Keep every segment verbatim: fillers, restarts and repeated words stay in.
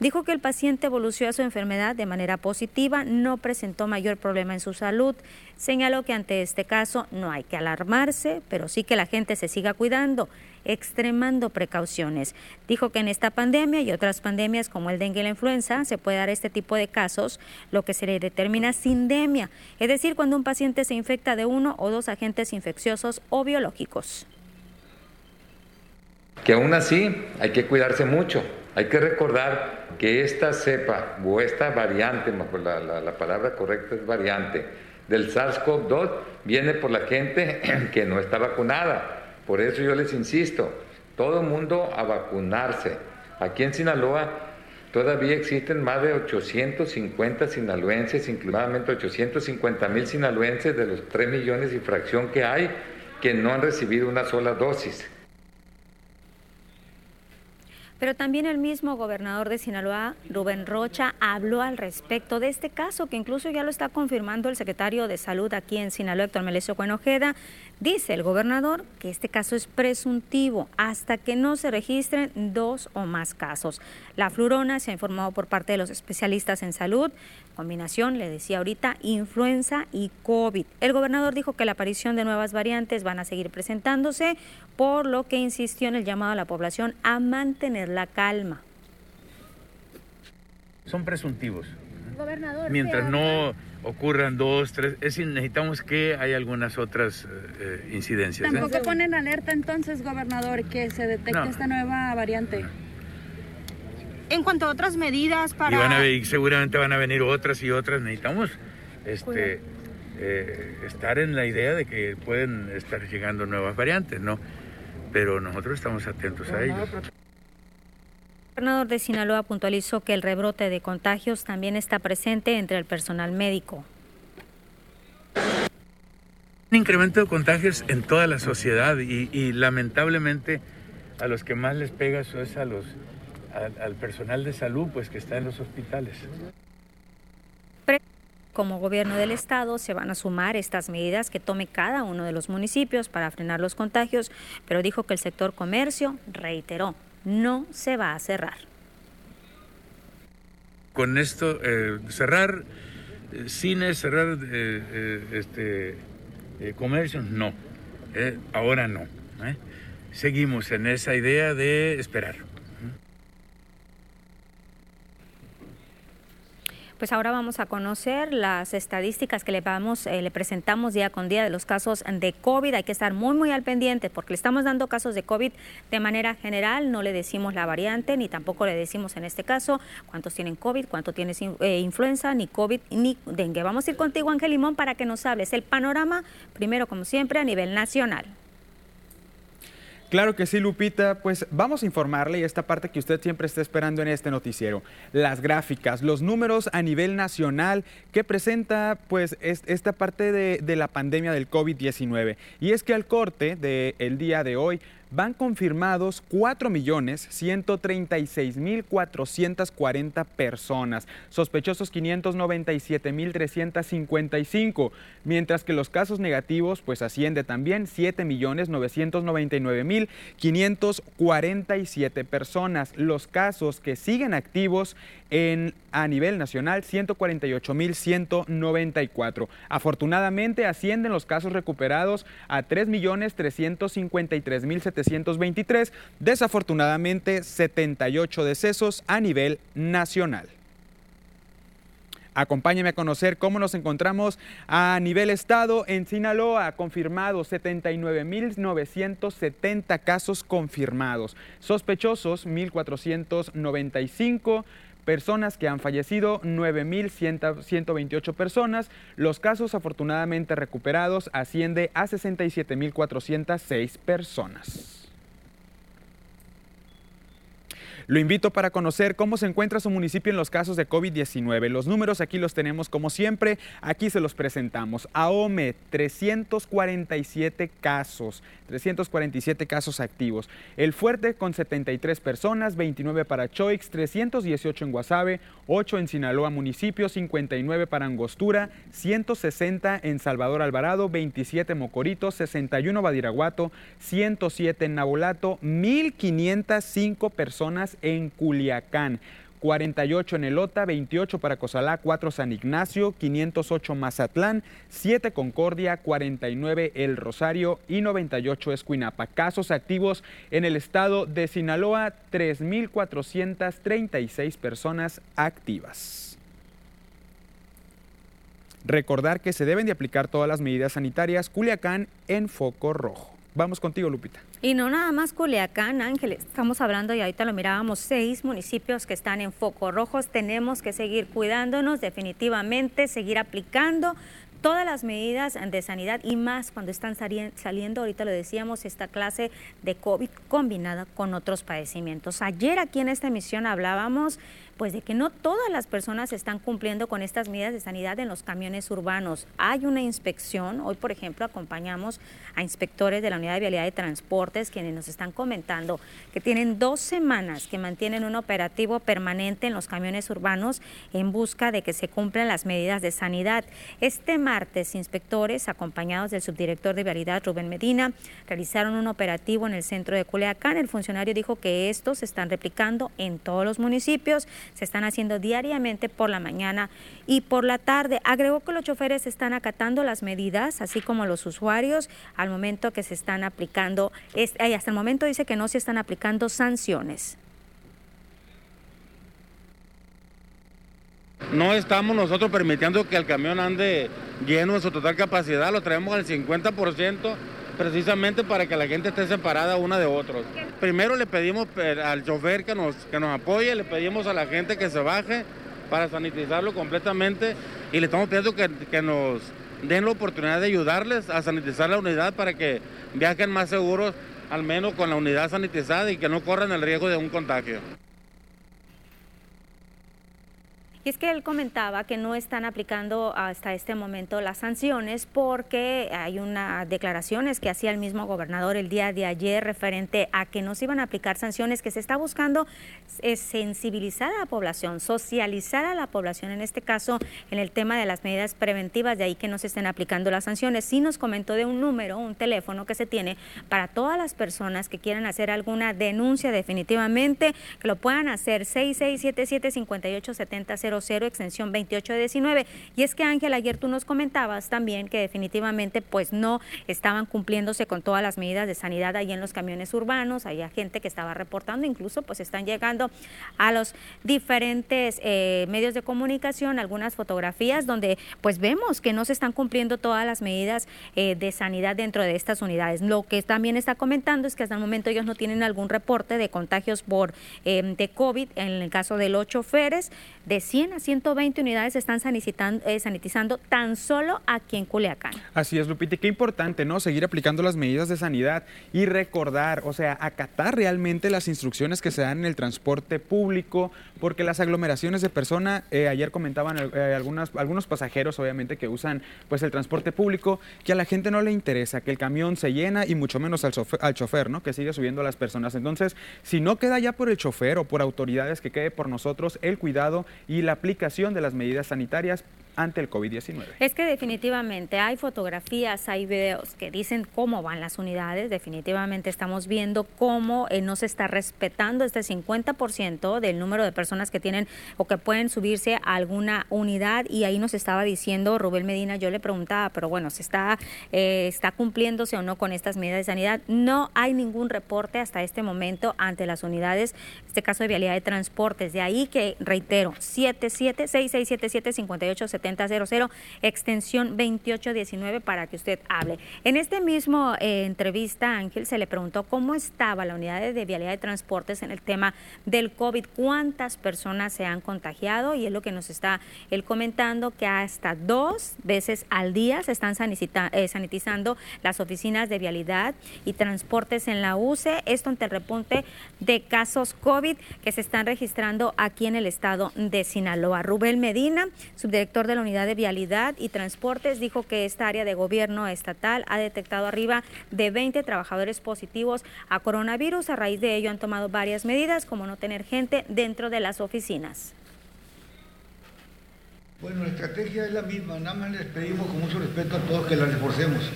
Dijo que el paciente evolucionó a su enfermedad de manera positiva, no presentó mayor problema en su salud. Señaló que ante este caso no hay que alarmarse, pero sí que la gente se siga cuidando, extremando precauciones. Dijo que en esta pandemia y otras pandemias como el dengue y la influenza se puede dar este tipo de casos, lo que se le determina sindemia, es decir, cuando un paciente se infecta de uno o dos agentes infecciosos o biológicos. Que aún así hay que cuidarse mucho, hay que recordar que esta cepa o esta variante, la, la, la palabra correcta es variante, del SARS-CoV dos viene por la gente que no está vacunada. Por eso yo les insisto, todo mundo a vacunarse. Aquí en Sinaloa todavía existen más de ochocientos cincuenta sinaloenses, inclusive ochocientos cincuenta mil sinaloenses de los tres millones y fracción que hay, que no han recibido una sola dosis. Pero también el mismo gobernador de Sinaloa, Rubén Rocha, habló al respecto de este caso, que incluso ya lo está confirmando el secretario de Salud aquí en Sinaloa, Héctor Melesio Cuenojeda. Dice el gobernador que este caso es presuntivo hasta que no se registren dos o más casos. La flurona se ha informado por parte de los especialistas en salud, combinación, le decía ahorita, influenza y COVID. El gobernador dijo que la aparición de nuevas variantes van a seguir presentándose, por lo que insistió en el llamado a la población a mantener la calma. Son presuntivos. Gobernador, mientras no ocurran dos, tres, es decir, necesitamos que haya algunas otras eh, incidencias. ¿Tampoco ¿eh? ponen alerta entonces, gobernador, que se detecte no. esta nueva variante? No. En cuanto a otras medidas para... Y, van a, y seguramente van a venir otras y otras. Necesitamos este, eh, estar en la idea de que pueden estar llegando nuevas variantes, ¿no? Pero nosotros estamos atentos a ellos. El gobernador de Sinaloa puntualizó que el rebrote de contagios también está presente entre el personal médico. Un incremento de contagios en toda la sociedad y, y lamentablemente a los que más les pega eso es a los, al, al personal de salud, pues que está en los hospitales. Como gobierno del estado se van a sumar estas medidas que tome cada uno de los municipios para frenar los contagios, pero dijo que el sector comercio, reiteró, no se va a cerrar. Con esto, eh, cerrar eh, cines, cerrar eh, eh, este, eh, comercios, no. Eh, ahora no. Eh. Seguimos en esa idea de esperar. Pues ahora vamos a conocer las estadísticas que le vamos, eh, le presentamos día con día de los casos de COVID. Hay que estar muy, muy al pendiente porque le estamos dando casos de COVID de manera general. No le decimos la variante ni tampoco le decimos en este caso cuántos tienen COVID, cuántos tienen eh, influenza, ni COVID, ni dengue. Vamos a ir contigo, Ángel Limón, para que nos hables el panorama, primero como siempre, a nivel nacional. Claro que sí, Lupita, pues vamos a informarle esta parte que usted siempre está esperando en este noticiero, las gráficas, los números a nivel nacional que presenta pues es, esta parte de, de la pandemia del COVID diecinueve. Y es que al corte del día de hoy van confirmados cuatro millones ciento treinta y seis mil cuatrocientas cuarenta personas, sospechosos quinientos noventa y siete mil trescientos cincuenta y cinco, mientras que los casos negativos pues asciende también siete millones novecientos noventa y nueve mil quinientos cuarenta y siete personas. Los casos que siguen activos en a nivel nacional ciento cuarenta y ocho mil ciento noventa y cuatro. Afortunadamente ascienden los casos recuperados a tres millones trescientos cincuenta y tres mil setecientos veintitrés. Desafortunadamente setenta y ocho decesos a nivel nacional. Acompáñeme a conocer cómo nos encontramos a nivel estado. En Sinaloa, confirmado setenta y nueve mil novecientos setenta casos confirmados, sospechosos mil cuatrocientos noventa y cinco, personas que han fallecido nueve mil ciento veintiocho personas. Los casos afortunadamente recuperados asciende a sesenta y siete mil cuatrocientas seis personas. Lo invito para conocer cómo se encuentra su municipio en los casos de COVID diecinueve. Los números aquí los tenemos como siempre, aquí se los presentamos. A O M E, trescientos cuarenta y siete casos, trescientos cuarenta y siete casos activos. El Fuerte con setenta y tres personas, veintinueve para Choix, trescientos dieciocho en Guasave, ocho en Sinaloa municipio, cincuenta y nueve para Angostura, ciento sesenta en Salvador Alvarado, veintisiete en Mocorito, sesenta y uno Badiraguato, ciento siete en Nabolato, mil quinientas cinco personas en Culiacán, cuarenta y ocho en Elota, veintiocho para Cosalá, cuatro San Ignacio, quinientos ocho Mazatlán, siete Concordia, cuarenta y nueve El Rosario y noventa y ocho Escuinapa. Casos activos en el estado de Sinaloa, tres mil cuatrocientas treinta y seis personas activas. Recordar que se deben de aplicar todas las medidas sanitarias. Culiacán en foco rojo. Vamos contigo, Lupita. Y no nada más Culiacán, Ángel, estamos hablando y ahorita lo mirábamos, seis municipios que están en foco rojos. Tenemos que seguir cuidándonos definitivamente, seguir aplicando todas las medidas de sanidad y más cuando están saliendo, ahorita lo decíamos, esta clase de COVID combinada con otros padecimientos. Ayer aquí en esta emisión hablábamos pues de que no todas las personas están cumpliendo con estas medidas de sanidad en los camiones urbanos. Hay una inspección, hoy por ejemplo acompañamos a inspectores de la Unidad de Vialidad de Transportes quienes nos están comentando que tienen dos semanas que mantienen un operativo permanente en los camiones urbanos en busca de que se cumplan las medidas de sanidad. Este martes, inspectores, acompañados del subdirector de Vialidad, Rubén Medina, realizaron un operativo en el centro de Culiacán. El funcionario dijo que estos se están replicando en todos los municipios, se están haciendo diariamente por la mañana y por la tarde. Agregó que los choferes están acatando las medidas, así como los usuarios, al momento que se están aplicando, es, hasta el momento dice que no se están aplicando sanciones. No estamos nosotros permitiendo que el camión ande lleno de su total capacidad, lo traemos al cincuenta por ciento precisamente para que la gente esté separada una de otros. Primero le pedimos al chofer que nos, que nos apoye, le pedimos a la gente que se baje para sanitizarlo completamente y le estamos pidiendo que, que nos den la oportunidad de ayudarles a sanitizar la unidad para que viajen más seguros, al menos con la unidad sanitizada y que no corran el riesgo de un contagio. Y es que él comentaba que no están aplicando hasta este momento las sanciones porque hay unas declaraciones que hacía el mismo gobernador el día de ayer referente a que no se iban a aplicar sanciones, que se está buscando es sensibilizar a la población, socializar a la población, en este caso en el tema de las medidas preventivas, de ahí que no se estén aplicando las sanciones. Sí nos comentó de un número, un teléfono que se tiene para todas las personas que quieran hacer alguna denuncia definitivamente, que lo puedan hacer, seis seis siete siete cinco ocho siete cero cero extensión veintiocho diecinueve. Y es que Ángel, ayer tú nos comentabas también que definitivamente pues no estaban cumpliéndose con todas las medidas de sanidad ahí en los camiones urbanos, había gente que estaba reportando, incluso pues están llegando a los diferentes eh, medios de comunicación algunas fotografías donde pues vemos que no se están cumpliendo todas las medidas eh, de sanidad dentro de estas unidades. Lo que también está comentando es que hasta el momento ellos no tienen algún reporte de contagios por eh, de COVID en el caso de los choferes. De cien a ciento veinte unidades están sanitizando, eh, sanitizando tan solo aquí en Culiacán. Así es, Lupita, qué importante, ¿no? Seguir aplicando las medidas de sanidad y recordar, o sea, acatar realmente las instrucciones que se dan en el transporte público, porque las aglomeraciones de personas, eh, ayer comentaban eh, algunas, algunos pasajeros, obviamente, que usan pues el transporte público, que a la gente no le interesa, que el camión se llena y mucho menos al, sof- al chofer, ¿no? Que sigue subiendo a las personas. Entonces, si no queda ya por el chofer o por autoridades, que quede por nosotros el cuidado y la aplicación de las medidas sanitarias ante el COVID diecinueve. Es que definitivamente hay fotografías, hay videos que dicen cómo van las unidades, definitivamente estamos viendo cómo eh, no se está respetando este cincuenta por ciento del número de personas que tienen o que pueden subirse a alguna unidad, y ahí nos estaba diciendo Rubén Medina, yo le preguntaba, pero bueno, ¿se está, eh, está cumpliéndose o no con estas medidas de sanidad? No hay ningún reporte hasta este momento ante las unidades, en este caso de Vialidad de Transportes, de ahí que reitero, siete siete seis seis siete siete cinco ocho siete cero cero extensión veintiocho diecinueve para que usted hable. En este mismo eh, entrevista, Ángel, se le preguntó cómo estaba la unidad de, de Vialidad de Transportes en el tema del COVID, cuántas personas se han contagiado, y es lo que nos está él comentando, que hasta dos veces al día se están sanita, eh, sanitizando las oficinas de Vialidad y Transportes en la U C E, esto ante el repunte de casos COVID que se están registrando aquí en el estado de Sinaloa. Rubén Medina, subdirector de la Unidad de Vialidad y Transportes, dijo que esta área de gobierno estatal ha detectado arriba de veinte trabajadores positivos a coronavirus. A raíz de ello han tomado varias medidas, como no tener gente dentro de las oficinas. Bueno, la estrategia es la misma, nada más les pedimos con mucho respeto a todos que la reforcemos,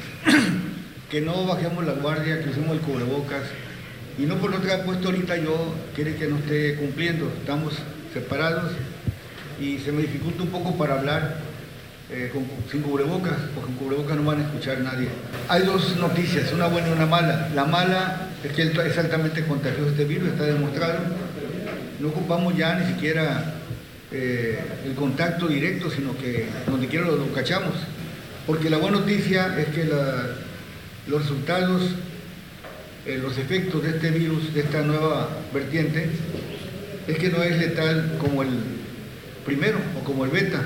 que no bajemos la guardia, que usemos el cubrebocas, y no por lo que ha puesto ahorita yo, quiere que no esté cumpliendo, estamos separados y se me dificulta un poco para hablar eh, con, sin cubrebocas, porque con cubrebocas no van a escuchar a nadie. Hay dos noticias, una buena y una mala. La mala es que es altamente contagioso este virus, está demostrado. No ocupamos ya ni siquiera eh, el contacto directo, sino que donde quiera lo, lo cachamos. Porque la buena noticia es que la, los resultados, eh, los efectos de este virus, de esta nueva vertiente, es que no es letal como el primero o como el beta.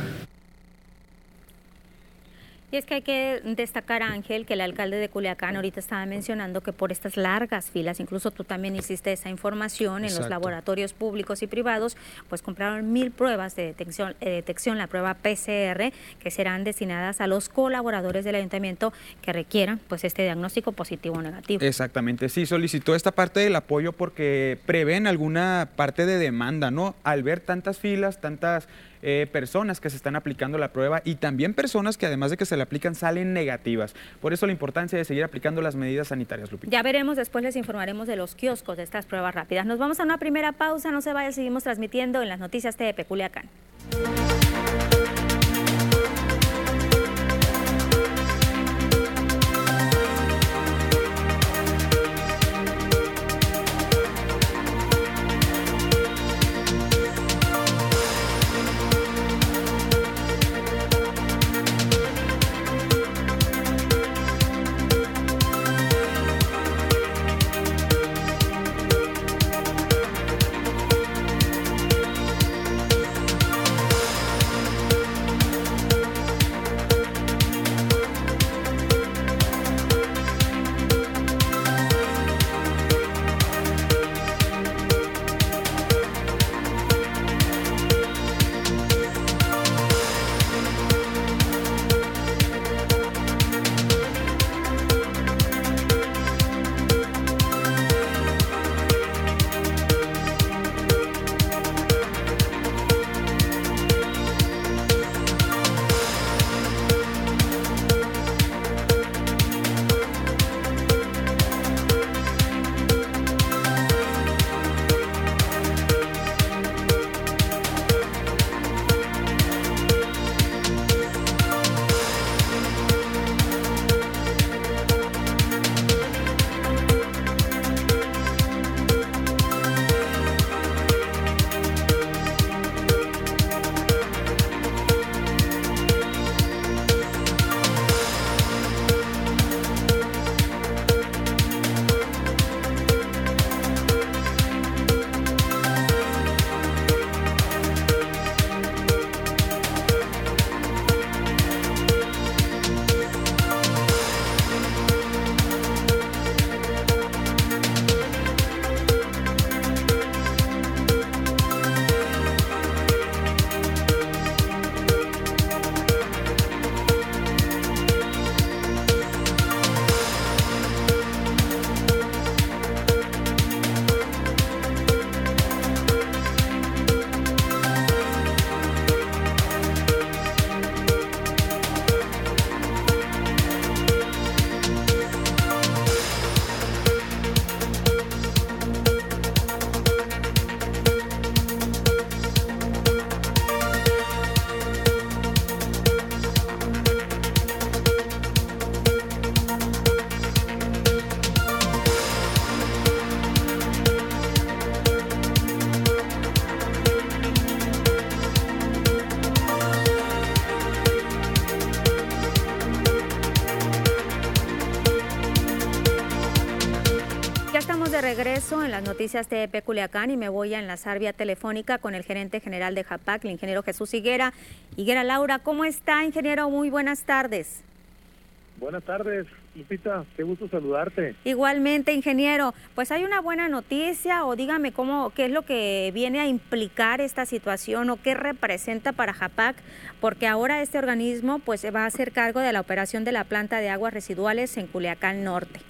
Y es que hay que destacar, Ángel, que el alcalde de Culiacán ahorita estaba mencionando que por estas largas filas, incluso tú también hiciste esa información, en Exacto. los laboratorios públicos y privados, pues compraron mil pruebas de detección, eh, detección, la prueba P C R, que serán destinadas a los colaboradores del ayuntamiento que requieran pues este diagnóstico positivo o negativo. Exactamente, sí, solicitó esta parte del apoyo porque prevén alguna parte de demanda, ¿no? Al ver tantas filas, tantas... Eh, personas que se están aplicando la prueba y también personas que además de que se la aplican salen negativas. Por eso la importancia de seguir aplicando las medidas sanitarias, Lupita. Ya veremos, después les informaremos de los kioscos de estas pruebas rápidas. Nos vamos a una primera pausa, no se vayan, seguimos transmitiendo en las noticias T D P Culiacán. Regreso en las noticias de T D P Culiacán y me voy a enlazar vía telefónica con el gerente general de JAPAC, el ingeniero Jesús Higuera. Higuera Laura, ¿cómo está, ingeniero? Muy buenas tardes. Buenas tardes, Lupita, qué gusto saludarte. Igualmente, ingeniero. Pues hay una buena noticia, o dígame cómo, qué es lo que viene a implicar esta situación o qué representa para JAPAC, porque ahora este organismo pues va a hacer cargo de la operación de la planta de aguas residuales en Culiacán Norte.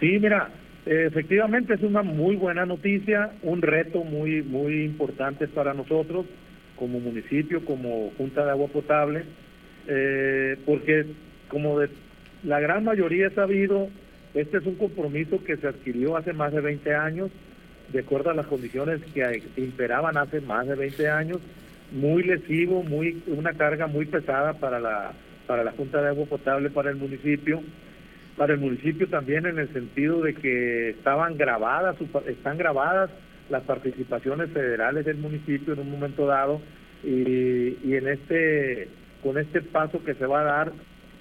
Sí, mira, efectivamente es una muy buena noticia, un reto muy muy importante para nosotros como municipio, como Junta de Agua Potable, eh, porque como de la gran mayoría es sabido, este es un compromiso que se adquirió hace más de veinte años de acuerdo a las condiciones que imperaban hace más de veinte años, muy lesivo, muy una carga muy pesada para la para la Junta de Agua Potable, para el municipio, para el municipio también en el sentido de que estaban grabadas, están grabadas las participaciones federales del municipio en un momento dado, y, y en este con este paso que se va a dar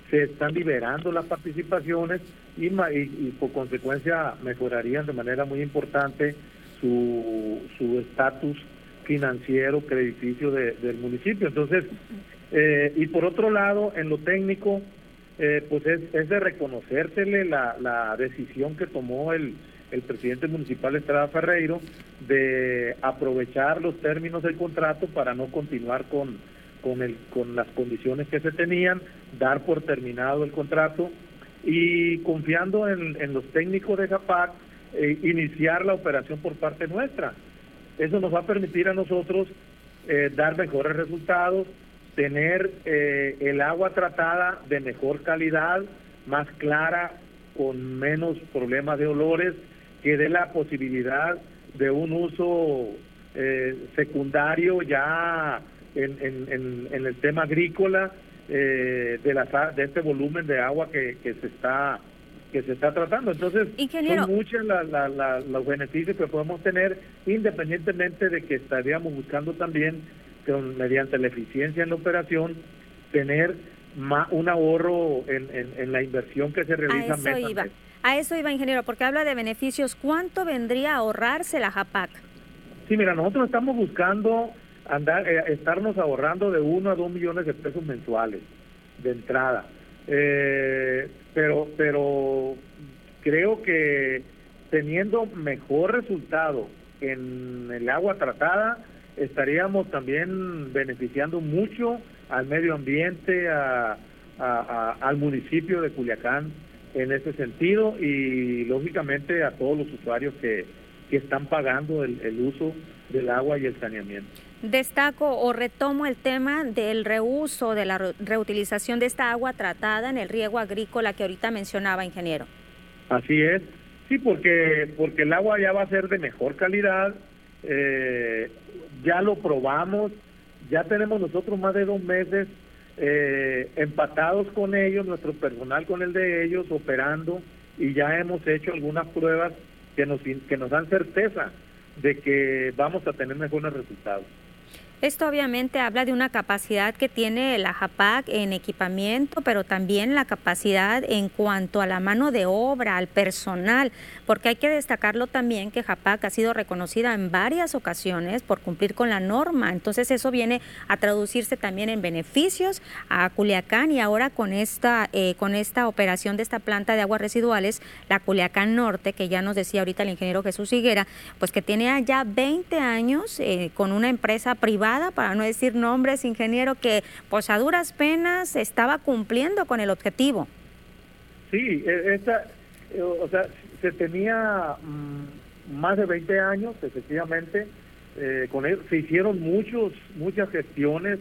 se están liberando las participaciones y, y, y por consecuencia mejorarían de manera muy importante su su estatus financiero, crediticio de, del municipio. Entonces, eh, y por otro lado, en lo técnico, eh, pues es, es de reconocérsele la, la decisión que tomó el, el presidente municipal Estrada Ferreiro de aprovechar los términos del contrato para no continuar con, con, el, con las condiciones que se tenían, dar por terminado el contrato y confiando en, en los técnicos de JAPAC, eh, iniciar la operación por parte nuestra. Eso nos va a permitir a nosotros eh, dar mejores resultados, tener eh, el agua tratada de mejor calidad, más clara, con menos problemas de olores, que dé la posibilidad de un uso eh, secundario ya en, en, en, en el tema agrícola eh, de, la, de este volumen de agua que, que se está... que se está tratando. Entonces, ingeniero, son muchos la, la, la, los beneficios que podemos tener, independientemente de que estaríamos buscando también, con, mediante la eficiencia en la operación, tener ma, un ahorro en, en, en la inversión que se realiza. A eso mes, iba, mes. a eso iba, ingeniero, porque habla de beneficios. ¿Cuánto vendría a ahorrarse la JAPAC? Sí, mira, nosotros estamos buscando andar, eh, estarnos ahorrando de uno a dos millones de pesos mensuales de entrada. Eh, pero pero creo que teniendo mejor resultado en el agua tratada estaríamos también beneficiando mucho al medio ambiente, a, a, a, al municipio de Culiacán en ese sentido y lógicamente a todos los usuarios que, que están pagando el, el uso del agua y el saneamiento. Destaco o retomo el tema del reuso, de la reutilización de esta agua tratada en el riego agrícola que ahorita mencionaba, ingeniero. Así es, sí, porque porque el agua ya va a ser de mejor calidad, eh, ya lo probamos, ya tenemos nosotros más de dos meses eh, empatados con ellos, nuestro personal con el de ellos, operando, y ya hemos hecho algunas pruebas que nos, que nos dan certeza de que vamos a tener mejores resultados. Esto obviamente habla de una capacidad que tiene la JAPAC en equipamiento, pero también la capacidad en cuanto a la mano de obra, al personal, porque hay que destacarlo también que JAPAC ha sido reconocida en varias ocasiones por cumplir con la norma. Entonces eso viene a traducirse también en beneficios a Culiacán y ahora con esta, eh, con esta operación de esta planta de aguas residuales, la Culiacán Norte, que ya nos decía ahorita el ingeniero Jesús Higuera, pues que tiene ya veinte años eh, con una empresa privada, para no decir nombres, ingeniero, que pues a duras penas estaba cumpliendo con el objetivo. Sí, esta, o sea, se tenía más de veinte años, efectivamente, eh, con ellos se hicieron muchos muchas gestiones,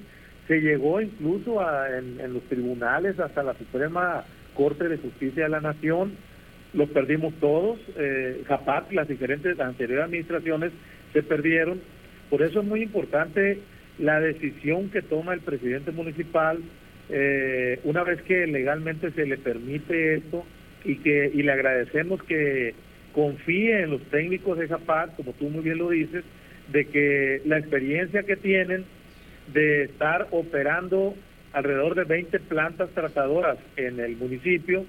se llegó incluso a, en, en los tribunales hasta la Suprema Corte de Justicia de la Nación, los perdimos todos, eh, JAPAC, las diferentes las anteriores administraciones se perdieron. Por eso es muy importante la decisión que toma el presidente municipal eh, una vez que legalmente se le permite esto y que y le agradecemos que confíe en los técnicos de JAPAC, como tú muy bien lo dices, de que la experiencia que tienen de estar operando alrededor de veinte plantas tratadoras en el municipio,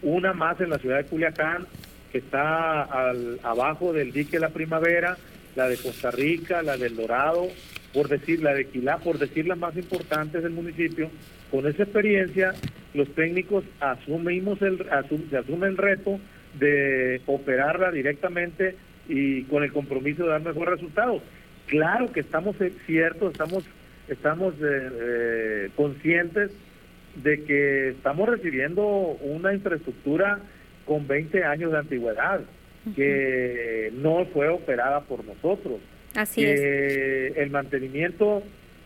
una más en la ciudad de Culiacán, que está al, abajo del dique La Primavera, la de Costa Rica, la del Dorado, por decir, la de Quilá, por decir las más importantes del municipio. Con esa experiencia, los técnicos asumimos el, asum, se asume el reto de operarla directamente y con el compromiso de dar mejores resultados. Claro que estamos ciertos, estamos, estamos eh, conscientes de que estamos recibiendo una infraestructura con veinte años de antigüedad, que no fue operada por nosotros. Así que es. El mantenimiento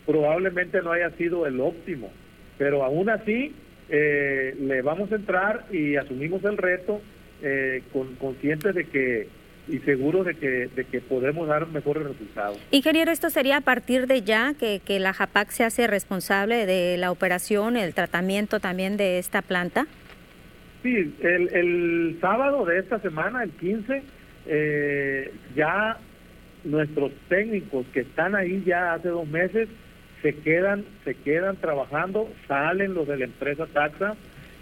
probablemente no haya sido el óptimo, pero aún así eh, le vamos a entrar y asumimos el reto eh, con, conscientes de que y seguros de que, de que podremos dar mejores resultados. Ingeniero, ¿esto sería a partir de ya que, que la JAPAC se hace responsable de la operación, el tratamiento también de esta planta? Sí, el, el sábado de esta semana, el quince, eh, ya nuestros técnicos que están ahí ya hace dos meses se quedan, se quedan trabajando, salen los de la empresa Taxa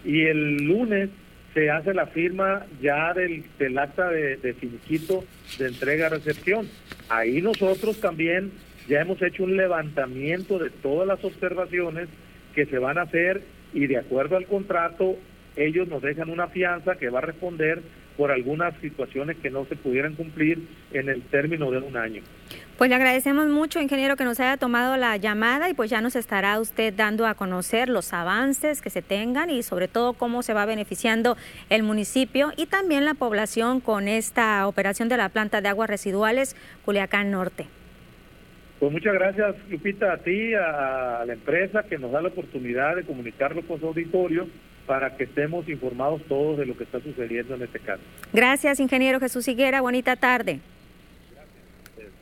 y el lunes se hace la firma ya del, del acta de, de finiquito de entrega-recepción. Ahí nosotros también ya hemos hecho un levantamiento de todas las observaciones que se van a hacer y de acuerdo al contrato ellos nos dejan una fianza que va a responder por algunas situaciones que no se pudieran cumplir en el término de un año. Pues le agradecemos mucho, ingeniero, que nos haya tomado la llamada y pues ya nos estará usted dando a conocer los avances que se tengan y sobre todo cómo se va beneficiando el municipio y también la población con esta operación de la planta de aguas residuales Culiacán Norte. Pues muchas gracias, Lupita, a ti, a la empresa que nos da la oportunidad de comunicarlo con su auditorio para que estemos informados todos de lo que está sucediendo en este caso. Gracias, ingeniero Jesús Higuera, bonita tarde. Gracias.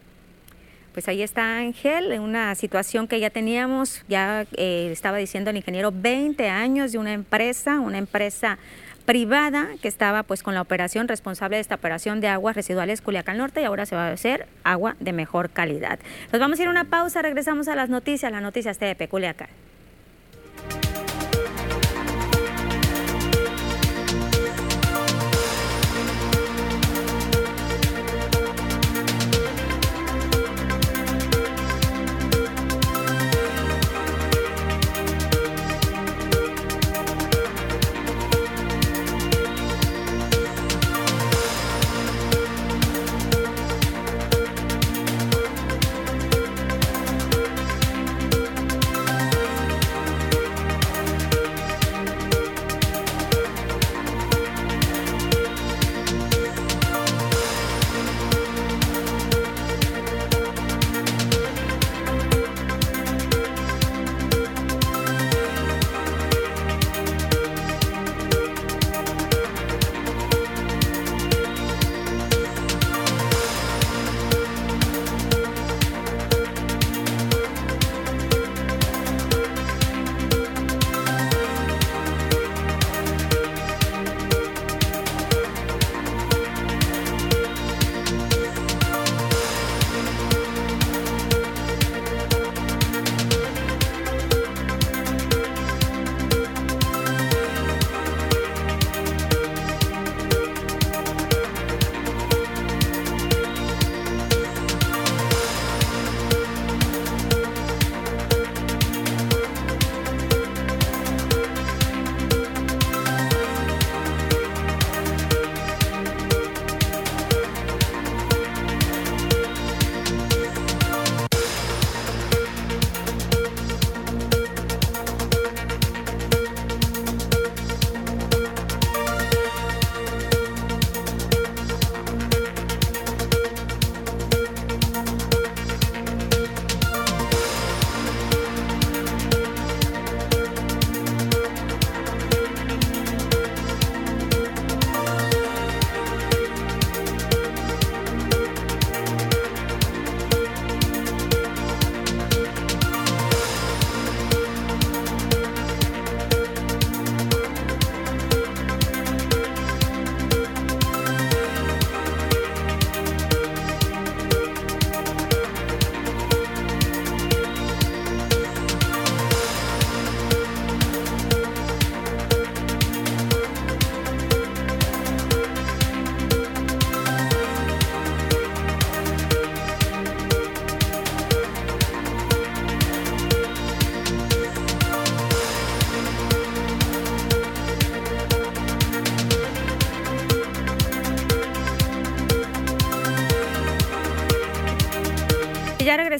Pues ahí está Ángel, en una situación que ya teníamos, ya eh, estaba diciendo el ingeniero, veinte años de una empresa, una empresa privada que estaba pues con la operación responsable de esta operación de aguas residuales Culiacán Norte y ahora se va a hacer agua de mejor calidad. Nos vamos a ir a una pausa, regresamos a las noticias, las noticias T D P Culiacán.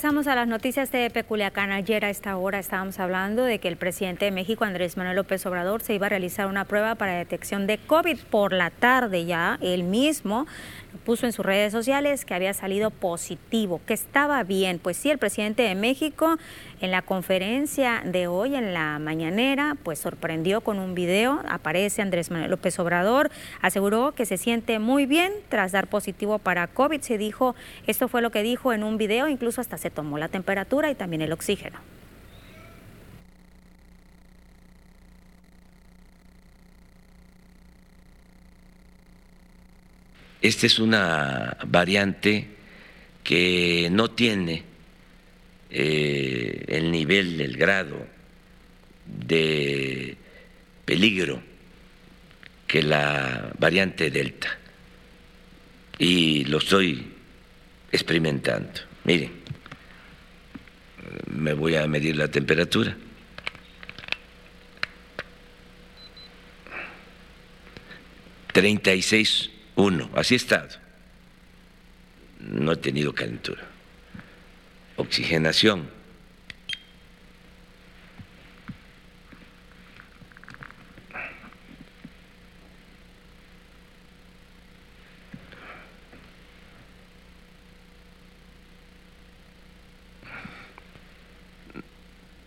Regresamos a las noticias de Culiacán. Ayer a esta hora estábamos hablando de que el presidente de México, Andrés Manuel López Obrador, se iba a realizar una prueba para detección de COVID por la tarde ya, él mismo puso en sus redes sociales que había salido positivo, que estaba bien. Pues sí, el presidente de México en la conferencia de hoy, en la mañanera, pues sorprendió con un video. Aparece Andrés Manuel López Obrador, aseguró que se siente muy bien tras dar positivo para COVID. Se dijo, esto fue lo que dijo en un video, incluso hasta se tomó la temperatura y también el oxígeno. Esta es una variante que no tiene eh, el nivel, el grado de peligro que la variante Delta, y lo estoy experimentando. Miren, me voy a medir la temperatura. treinta y seis. Uno, así he estado, no he tenido calentura, oxigenación,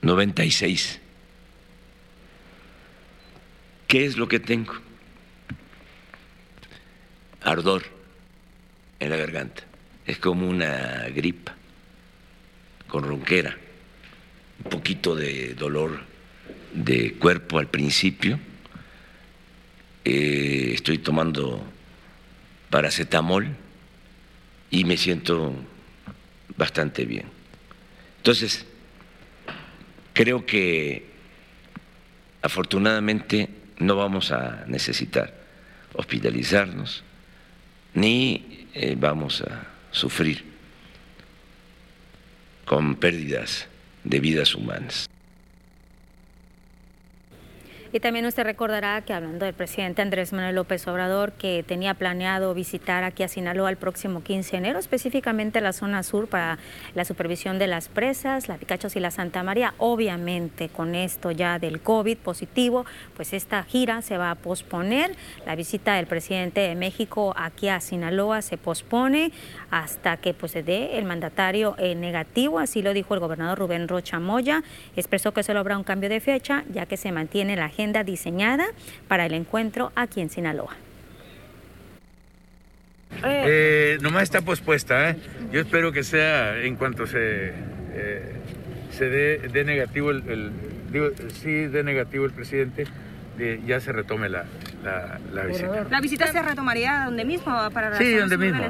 noventa y seis. ¿Qué es lo que tengo? Ardor en la garganta, es como una gripa con ronquera, un poquito de dolor de cuerpo al principio. Eh, estoy tomando paracetamol y me siento bastante bien. Entonces, creo que afortunadamente no vamos a necesitar hospitalizarnos, ni eh, vamos a sufrir con pérdidas de vidas humanas. Y también usted recordará que, hablando del presidente Andrés Manuel López Obrador, que tenía planeado visitar aquí a Sinaloa el próximo quince de enero, específicamente la zona sur para la supervisión de las presas, la Picachos y la Santa María. Obviamente, con esto ya del COVID positivo, pues esta gira se va a posponer. La visita del presidente de México aquí a Sinaloa se pospone hasta que pues se dé el mandatario eh, negativo, así lo dijo el gobernador Rubén Rocha Moya. Expresó que solo habrá un cambio de fecha, ya que se mantiene la agenda diseñada para el encuentro aquí en Sinaloa. Eh, nomás está pospuesta, ¿eh? Yo espero que sea en cuanto se eh, se dé, dé negativo el, el digo, sí dé negativo el presidente, de, ya se retome la, la, la visita. ¿La visita se retomaría donde mismo? Para sí, donde mismo.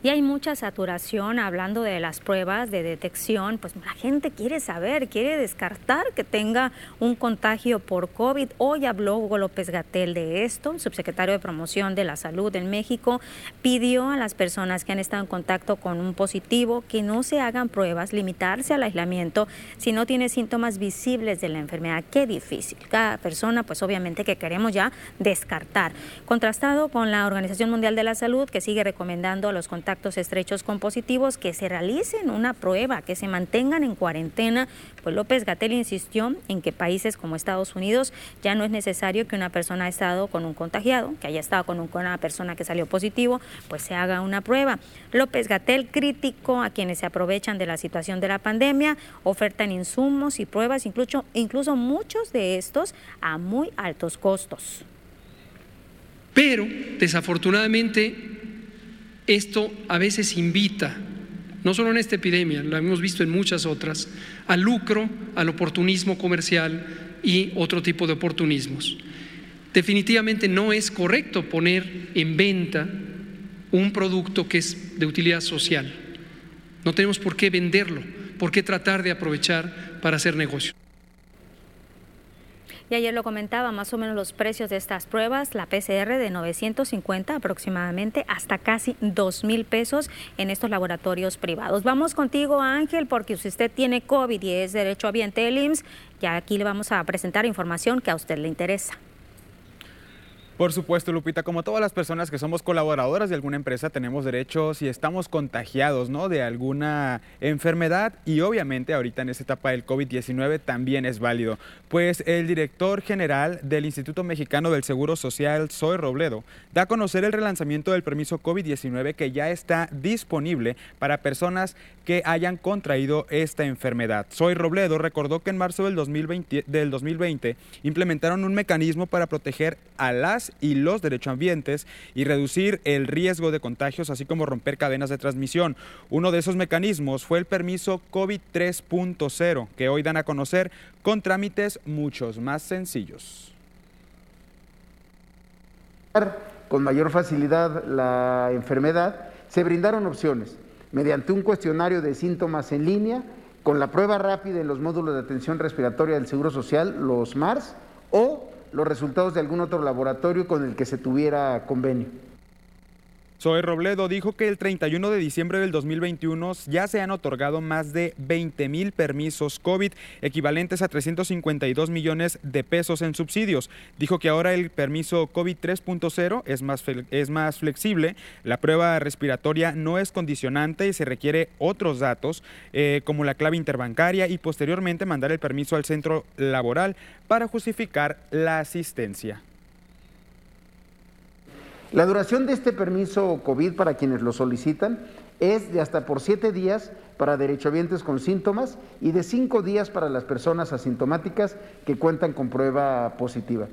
Y hay mucha saturación, hablando de las pruebas de detección, pues la gente quiere saber, quiere descartar que tenga un contagio por COVID. Hoy habló Hugo López-Gatell de esto, el subsecretario de Promoción de la Salud en México, pidió a las personas que han estado en contacto con un positivo que no se hagan pruebas, limitarse al aislamiento si no tiene síntomas visibles de la enfermedad. Qué difícil, cada persona pues obviamente que queremos ya descartar. Contrastado con la Organización Mundial de la Salud, que sigue recomendando a los contactos contactos estrechos con positivos que se realicen una prueba, que se mantengan en cuarentena, pues López-Gatell insistió en que países como Estados Unidos ya no es necesario que una persona haya estado con un contagiado, que haya estado con, un, con una persona que salió positivo, pues se haga una prueba. López-Gatell criticó a quienes se aprovechan de la situación de la pandemia, ofertan insumos y pruebas, incluso, incluso muchos de estos a muy altos costos. Pero desafortunadamente esto a veces invita, no solo en esta epidemia, lo hemos visto en muchas otras, al lucro, al oportunismo comercial y otro tipo de oportunismos. Definitivamente no es correcto poner en venta un producto que es de utilidad social. No tenemos por qué venderlo, por qué tratar de aprovechar para hacer negocio. Y ayer lo comentaba, más o menos los precios de estas pruebas, la P C R de novecientos cincuenta aproximadamente hasta casi dos mil pesos en estos laboratorios privados. Vamos contigo, Ángel, porque si usted tiene COVID y es derechohabiente del I M S S, ya aquí le vamos a presentar información que a usted le interesa. Por supuesto, Lupita, como todas las personas que somos colaboradoras de alguna empresa, tenemos derecho si estamos contagiados, ¿no?, de alguna enfermedad, y obviamente ahorita en esta etapa del COVID diecinueve también es válido. Pues el director general del Instituto Mexicano del Seguro Social, Soy Robledo, da a conocer el relanzamiento del permiso COVID diecinueve que ya está disponible para personas que hayan contraído esta enfermedad. Soy Robledo recordó que en marzo del dos mil veinte implementaron un mecanismo para proteger a las y los derechohabientes y reducir el riesgo de contagios, así como romper cadenas de transmisión. Uno de esos mecanismos fue el permiso COVID tres punto cero, que hoy dan a conocer con trámites muchos más sencillos. Con mayor facilidad la enfermedad, se brindaron opciones mediante un cuestionario de síntomas en línea, con la prueba rápida en los módulos de atención respiratoria del Seguro Social, los MARS, o los resultados de algún otro laboratorio con el que se tuviera convenio. Zoe Robledo dijo que el treinta y uno de diciembre del dos mil veintiuno ya se han otorgado más de veinte mil permisos COVID, equivalentes a trescientos cincuenta y dos millones de pesos en subsidios. Dijo que ahora el permiso COVID tres punto cero es más, es más flexible, la prueba respiratoria no es condicionante y se requiere otros datos, eh, como la clave interbancaria, y posteriormente mandar el permiso al centro laboral para justificar la asistencia. La duración de este permiso COVID para quienes lo solicitan es de hasta por siete días para derechohabientes con síntomas y de cinco días para las personas asintomáticas que cuentan con prueba positiva.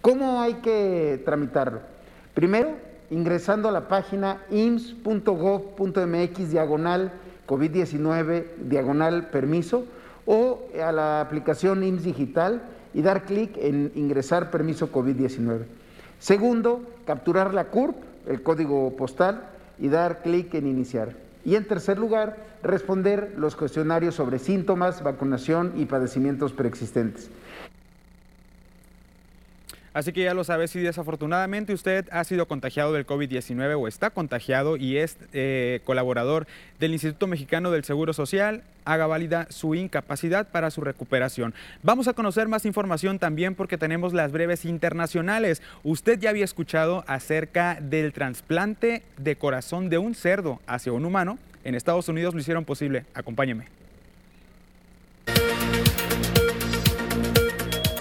¿Cómo hay que tramitarlo? Primero, ingresando a la página I M S S punto gov punto M X diagonal COVID diecinueve diagonal permiso, o a la aplicación I M S S digital y dar clic en ingresar permiso COVID diecinueve. Segundo, capturar la CURP, el código postal, y dar clic en iniciar. Y en tercer lugar, responder los cuestionarios sobre síntomas, vacunación y padecimientos preexistentes. Así que ya lo sabe, si desafortunadamente usted ha sido contagiado del COVID diecinueve o está contagiado y es eh, colaborador del Instituto Mexicano del Seguro Social, haga válida su incapacidad para su recuperación. Vamos a conocer más información también porque tenemos las breves internacionales. Usted ya había escuchado acerca del trasplante de corazón de un cerdo hacia un humano. En Estados Unidos lo hicieron posible. Acompáñeme.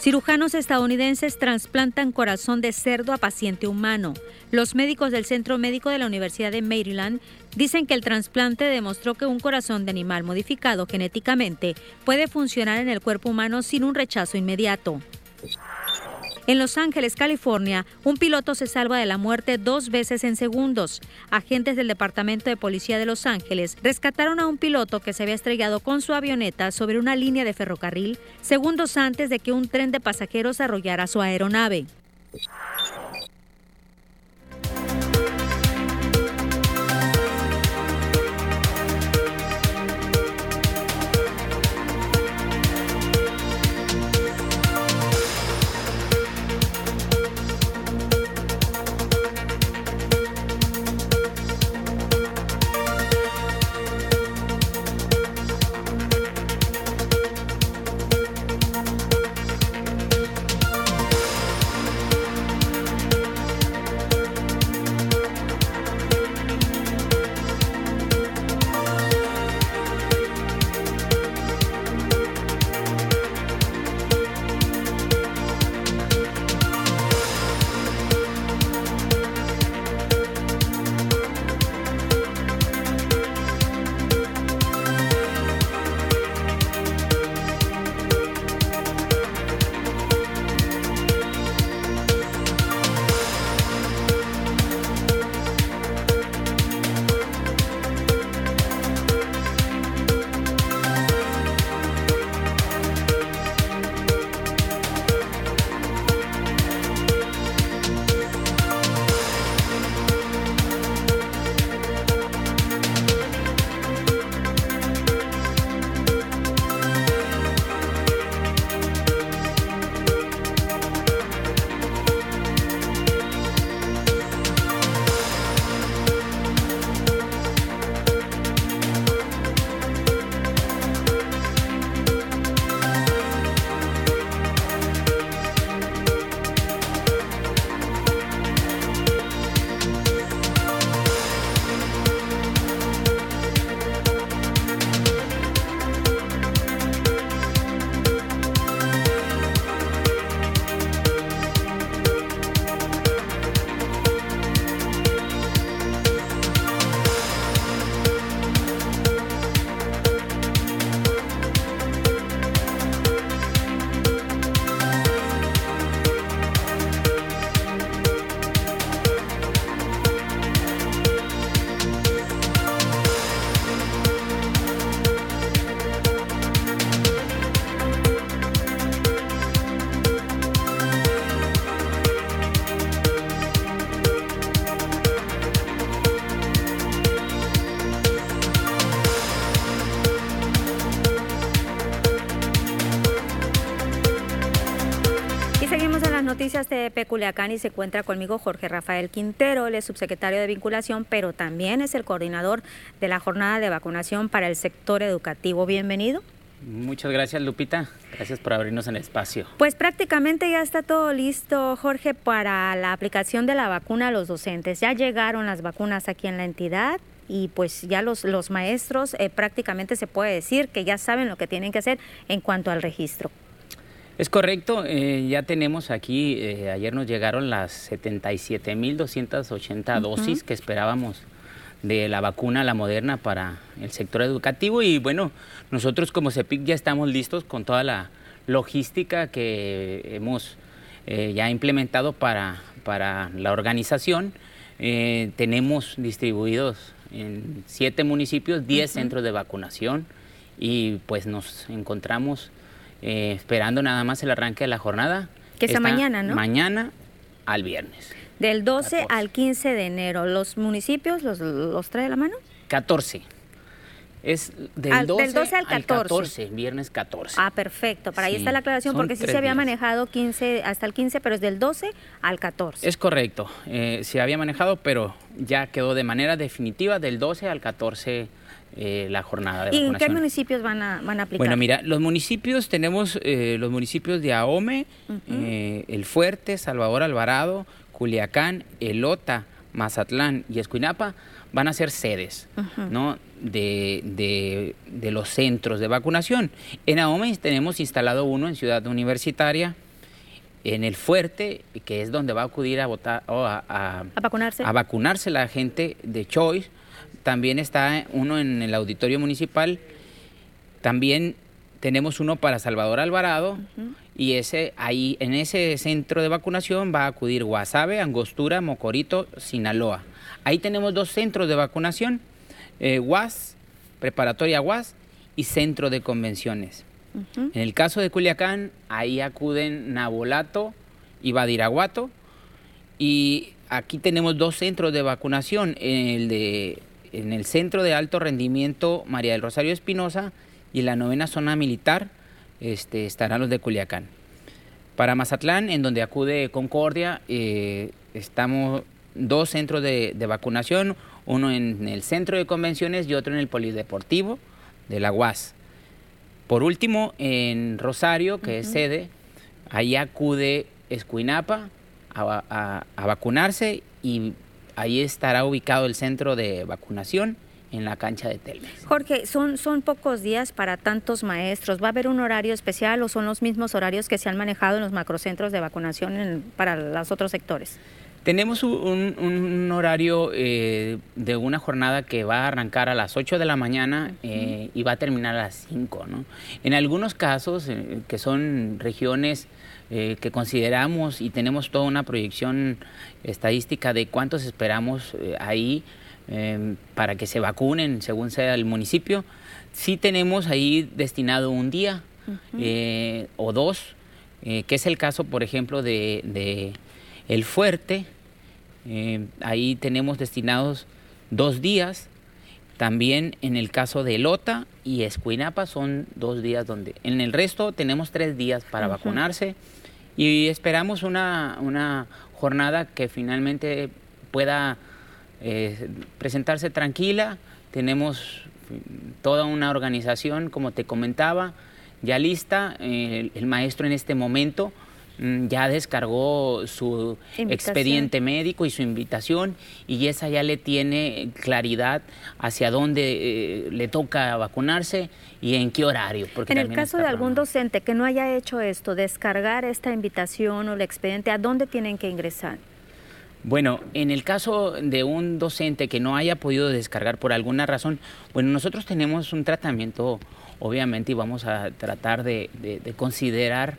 Cirujanos estadounidenses trasplantan corazón de cerdo a paciente humano. Los médicos del Centro Médico de la Universidad de Maryland dicen que el trasplante demostró que un corazón de animal modificado genéticamente puede funcionar en el cuerpo humano sin un rechazo inmediato. En Los Ángeles, California, un piloto se salva de la muerte dos veces en segundos. Agentes del Departamento de Policía de Los Ángeles rescataron a un piloto que se había estrellado con su avioneta sobre una línea de ferrocarril segundos antes de que un tren de pasajeros arrollara su aeronave. noticias de Peculiacán y se encuentra conmigo Jorge Rafael Quintero, el subsecretario de Vinculación, pero también es el coordinador de la jornada de vacunación para el sector educativo. Bienvenido. Muchas gracias, Lupita. Gracias por abrirnos el espacio. Pues prácticamente ya está todo listo, Jorge, para la aplicación de la vacuna a los docentes. Ya llegaron las vacunas aquí en la entidad y pues ya los, los maestros eh, prácticamente se puede decir que ya saben lo que tienen que hacer en cuanto al registro. Es correcto, eh, ya tenemos aquí, eh, ayer nos llegaron las setenta y siete mil doscientas ochenta dosis uh-huh. que esperábamos de la vacuna, la Moderna, para el sector educativo. Y bueno, nosotros como CEPIC ya estamos listos con toda la logística que hemos eh, ya implementado para, para la organización. Eh, tenemos distribuidos en siete municipios, diez uh-huh. centros de vacunación y pues nos encontramos eh, esperando nada más el arranque de la jornada. Que es mañana, ¿no? Mañana al viernes. Del doce catorce al quince de enero, ¿los municipios los, los trae la mano? catorce. Es del, al, doce, del doce al catorce. Al catorce, viernes catorce. Ah, perfecto. Para sí, ahí está la aclaración, porque sí se había días. manejado quince hasta el quince, pero es del doce al catorce. Es correcto. Eh, se había manejado, pero ya quedó de manera definitiva del doce al catorce eh, la jornada de vacunación. ¿Y en qué municipios van a, van a aplicar? Bueno, mira, los municipios tenemos eh, los municipios de Ahome, uh-huh. eh, El Fuerte, Salvador Alvarado, Culiacán, Elota, Mazatlán y Escuinapa van a ser sedes uh-huh. ¿no? de, de, de los centros de vacunación. En Ahome tenemos instalado uno en Ciudad Universitaria, en El Fuerte, que es donde va a acudir a votar, oh, a, a, ¿A, vacunarse? a vacunarse la gente de Choice. También está uno en el Auditorio Municipal. También tenemos uno para Salvador Alvarado. Uh-huh. Y ese ahí en ese centro de vacunación va a acudir Guasave, Angostura, Mocorito, Sinaloa. Ahí tenemos dos centros de vacunación, eh, U A S, Preparatoria U A S y Centro de Convenciones. Uh-huh. En el caso de Culiacán, ahí acuden Navolato y Badiraguato. Y aquí tenemos dos centros de vacunación, el de, en el Centro de Alto Rendimiento María del Rosario Espinosa y en la Novena Zona Militar. Este, estarán los de Culiacán. Para Mazatlán, en donde acude Concordia, eh, estamos dos centros de, de vacunación, uno en el Centro de Convenciones y otro en el Polideportivo de la U A S. Por último, en Rosario, que uh-huh. es sede, ahí acude Escuinapa a, a, a vacunarse y ahí estará ubicado el centro de vacunación en la cancha de Telmex. Jorge, son, son pocos días para tantos maestros. ¿Va a haber un horario especial o son los mismos horarios que se han manejado en los macrocentros de vacunación en, para los otros sectores? Tenemos un, un horario eh, de una jornada que va a arrancar a las ocho de la mañana eh, uh-huh. y va a terminar a las cinco, ¿no? En algunos casos, eh, que son regiones eh, que consideramos y tenemos toda una proyección estadística de cuántos esperamos eh, ahí, Eh, para que se vacunen según sea el municipio, sí tenemos ahí destinado un día uh-huh. eh, o dos, eh, que es el caso, por ejemplo, de, de El Fuerte. Eh, ahí tenemos destinados dos días. También en el caso de Elota y Escuinapa son dos días donde... En el resto tenemos tres días para uh-huh. vacunarse y esperamos una, una jornada que finalmente pueda... Eh, presentarse tranquila. Tenemos toda una organización, como te comentaba, ya lista. Eh, el, el maestro en este momento mm, ya descargó su invitación. Expediente médico y su invitación, y esa ya le tiene claridad hacia dónde eh, le toca vacunarse y en qué horario. Porque en el caso de algún docente que no haya hecho esto, descargar esta invitación o el expediente, ¿a dónde tienen que ingresar? Bueno, en el caso de un docente que no haya podido descargar por alguna razón, bueno, nosotros tenemos un tratamiento, obviamente, y vamos a tratar de, de, de considerar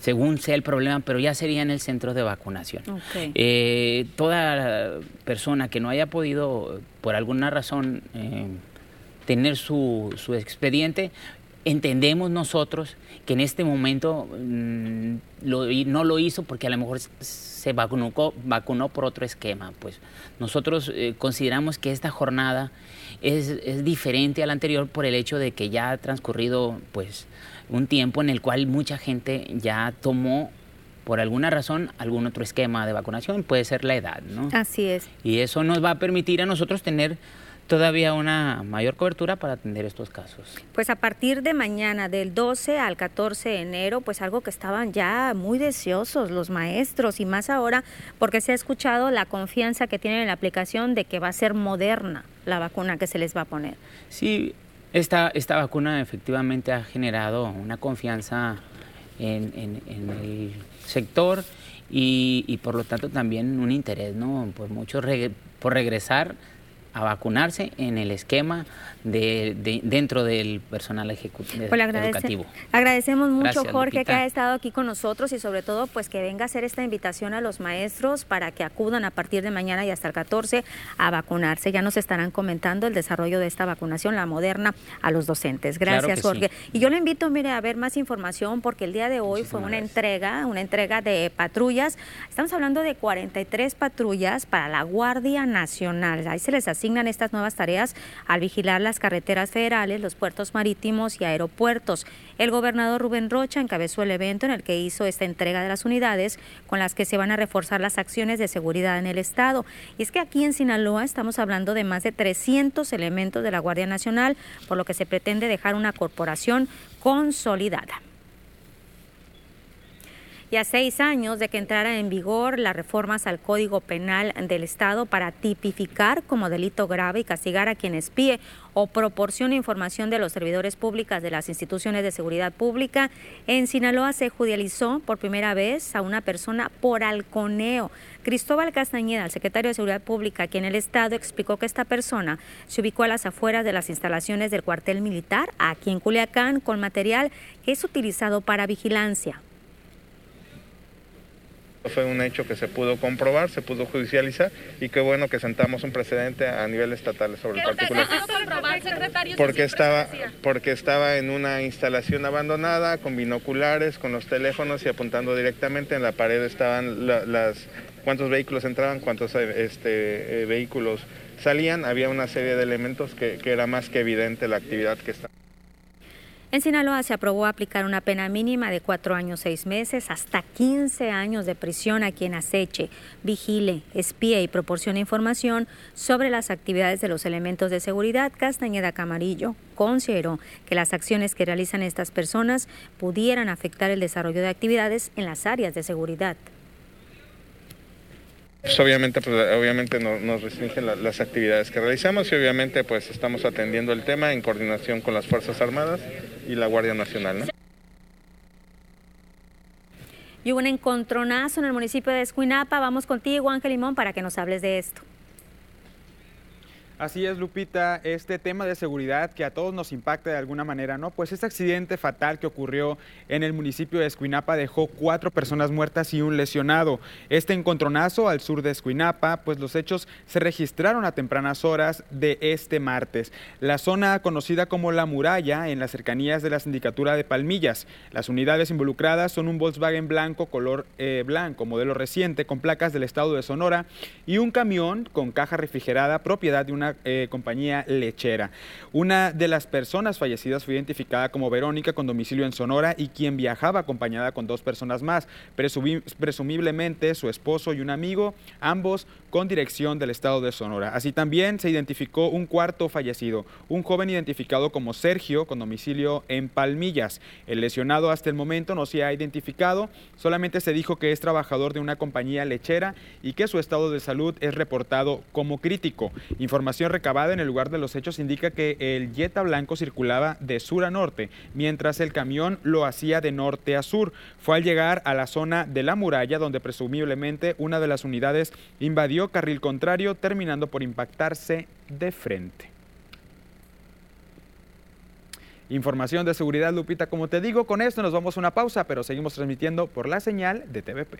según sea el problema, pero ya sería en el centro de vacunación. Okay. Eh, toda persona que no haya podido, por alguna razón, eh, tener su, su expediente, entendemos nosotros que en este momento mmm, lo, no lo hizo porque a lo mejor se vacunó, vacunó por otro esquema. Pues nosotros eh, consideramos que esta jornada es, es diferente a la anterior por el hecho de que ya ha transcurrido pues un tiempo en el cual mucha gente ya tomó por alguna razón, algún otro esquema de vacunación, puede ser la edad, ¿no? Así es. Y eso nos va a permitir a nosotros tener todavía una mayor cobertura para atender estos casos. Pues a partir de mañana, del doce al catorce de enero, pues algo que estaban ya muy deseosos los maestros, y más ahora porque se ha escuchado la confianza que tienen en la aplicación de que va a ser Moderna la vacuna que se les va a poner. Sí, esta, esta vacuna efectivamente ha generado una confianza en, en, en el sector y, y por lo tanto también un interés, ¿no?, por muchos reg- por regresar a vacunarse en el esquema de, de dentro del personal ejecutivo, pues agradece, educativo. Agradecemos mucho, gracias, Jorge, Lupita, que ha estado aquí con nosotros, y sobre todo pues que venga a hacer esta invitación a los maestros para que acudan a partir de mañana y hasta el catorce a vacunarse. Ya nos estarán comentando el desarrollo de esta vacunación, la Moderna, a los docentes. Gracias, claro, Jorge. Sí. Y yo le invito, mire, a ver más información, porque el día de hoy Muchísimas fue una gracias. entrega, una entrega de patrullas. Estamos hablando de cuarenta y tres patrullas para la Guardia Nacional. Ahí se les hace asignan estas nuevas tareas al vigilar las carreteras federales, los puertos marítimos y aeropuertos. El gobernador Rubén Rocha encabezó el evento en el que hizo esta entrega de las unidades con las que se van a reforzar las acciones de seguridad en el estado. Y es que aquí en Sinaloa estamos hablando de más de trescientos elementos de la Guardia Nacional, por lo que se pretende dejar una corporación consolidada. Ya seis años de que entrara en vigor las reformas al Código Penal del Estado para tipificar como delito grave y castigar a quien espíe o proporciona información de los servidores públicas de las instituciones de seguridad pública, en Sinaloa se judicializó por primera vez a una persona por halconeo. Cristóbal Castañeda, el secretario de Seguridad Pública aquí en el estado, explicó que esta persona se ubicó a las afueras de las instalaciones del cuartel militar aquí en Culiacán con material que es utilizado para vigilancia. Fue un hecho que se pudo comprobar, se pudo judicializar, y qué bueno que sentamos un precedente a nivel estatal sobre el particular. Porque estaba, porque estaba en una instalación abandonada, con binoculares, con los teléfonos y apuntando directamente en la pared estaban la, las cuántos vehículos entraban, cuántos este, eh, vehículos salían. Había una serie de elementos que, que era más que evidente la actividad que estaba. En Sinaloa se aprobó aplicar una pena mínima de cuatro años, seis meses, hasta quince años de prisión a quien aceche, vigile, espíe y proporcione información sobre las actividades de los elementos de seguridad. Castañeda Camarillo consideró que las acciones que realizan estas personas pudieran afectar el desarrollo de actividades en las áreas de seguridad. Pues obviamente pues, obviamente no, nos restringen la, las actividades que realizamos, y obviamente pues estamos atendiendo el tema en coordinación con las Fuerzas Armadas y la Guardia Nacional, ¿no? Y hubo un encontronazo en el municipio de Escuinapa. Vamos contigo, Ángel Limón, para que nos hables de esto. Así es, Lupita, este tema de seguridad que a todos nos impacta de alguna manera, ¿no? Pues este accidente fatal que ocurrió en el municipio de Escuinapa dejó cuatro personas muertas y un lesionado. Este encontronazo al sur de Escuinapa, pues los hechos se registraron a tempranas horas de este martes. La zona conocida como La Muralla, en las cercanías de la sindicatura de Palmillas. Las unidades involucradas son un Volkswagen blanco, color eh, blanco, modelo reciente, con placas del estado de Sonora, y un camión con caja refrigerada, propiedad de una Eh, compañía lechera. Una de las personas fallecidas fue identificada como Verónica, con domicilio en Sonora, y quien viajaba acompañada con dos personas más, presumi- presumiblemente su esposo y un amigo, ambos con dirección del estado de Sonora. Así también se identificó un cuarto fallecido, un joven identificado como Sergio, con domicilio en Palmillas. El lesionado hasta el momento no se ha identificado, solamente se dijo que es trabajador de una compañía lechera y que su estado de salud es reportado como crítico. Información recabada en el lugar de los hechos indica que el Jetta blanco circulaba de sur a norte, mientras el camión lo hacía de norte a sur. Fue al llegar a la zona de La Muralla, donde presumiblemente una de las unidades invadió carril contrario, terminando por impactarse de frente. Información de seguridad, Lupita, como te digo, con esto nos vamos a una pausa, pero seguimos transmitiendo por la señal de T V P.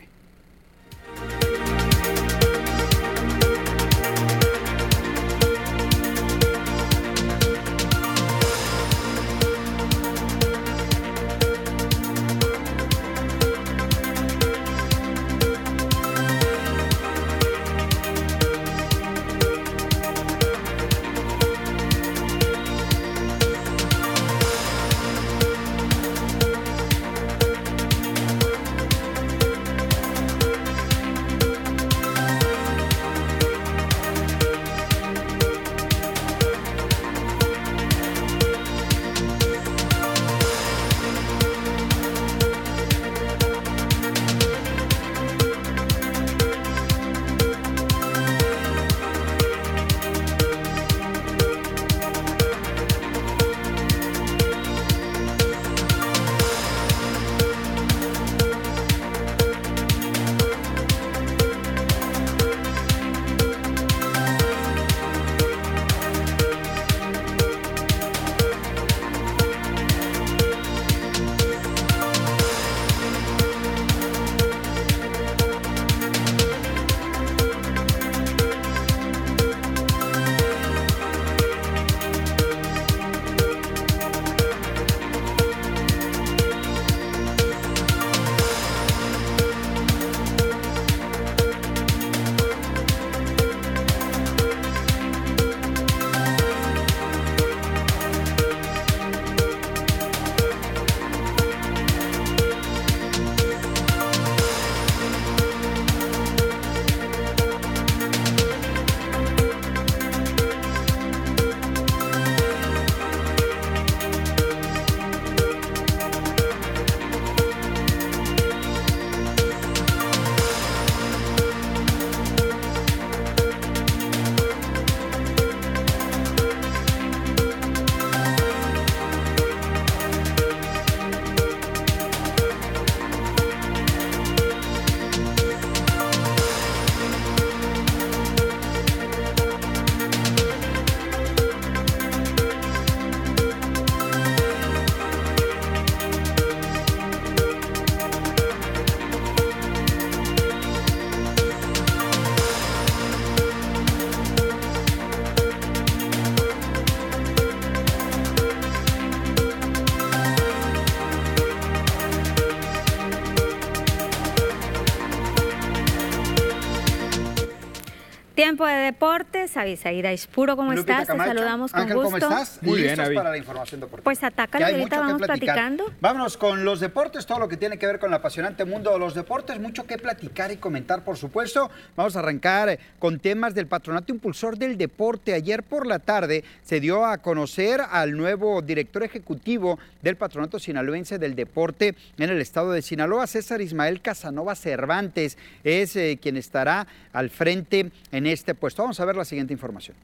Tiempo de deportes, Avisaída Ispuro, ¿cómo Lupita estás? Camacho. Te saludamos con Ángel, gusto. ¿Cómo estás? Muy bien, Avi. Para la información deportiva. Pues atácalo, ahorita vamos platicando. Vámonos con los deportes, todo lo que tiene que ver con el apasionante mundo de los deportes, mucho que platicar y comentar, por supuesto. Vamos a arrancar con temas del Patronato Impulsor del Deporte. Ayer por la tarde se dio a conocer al nuevo director ejecutivo del Patronato Sinaloense del Deporte en el estado de Sinaloa, César Ismael Casanova Cervantes, es eh, quien estará al frente en este puesto. Vamos a ver la siguiente información.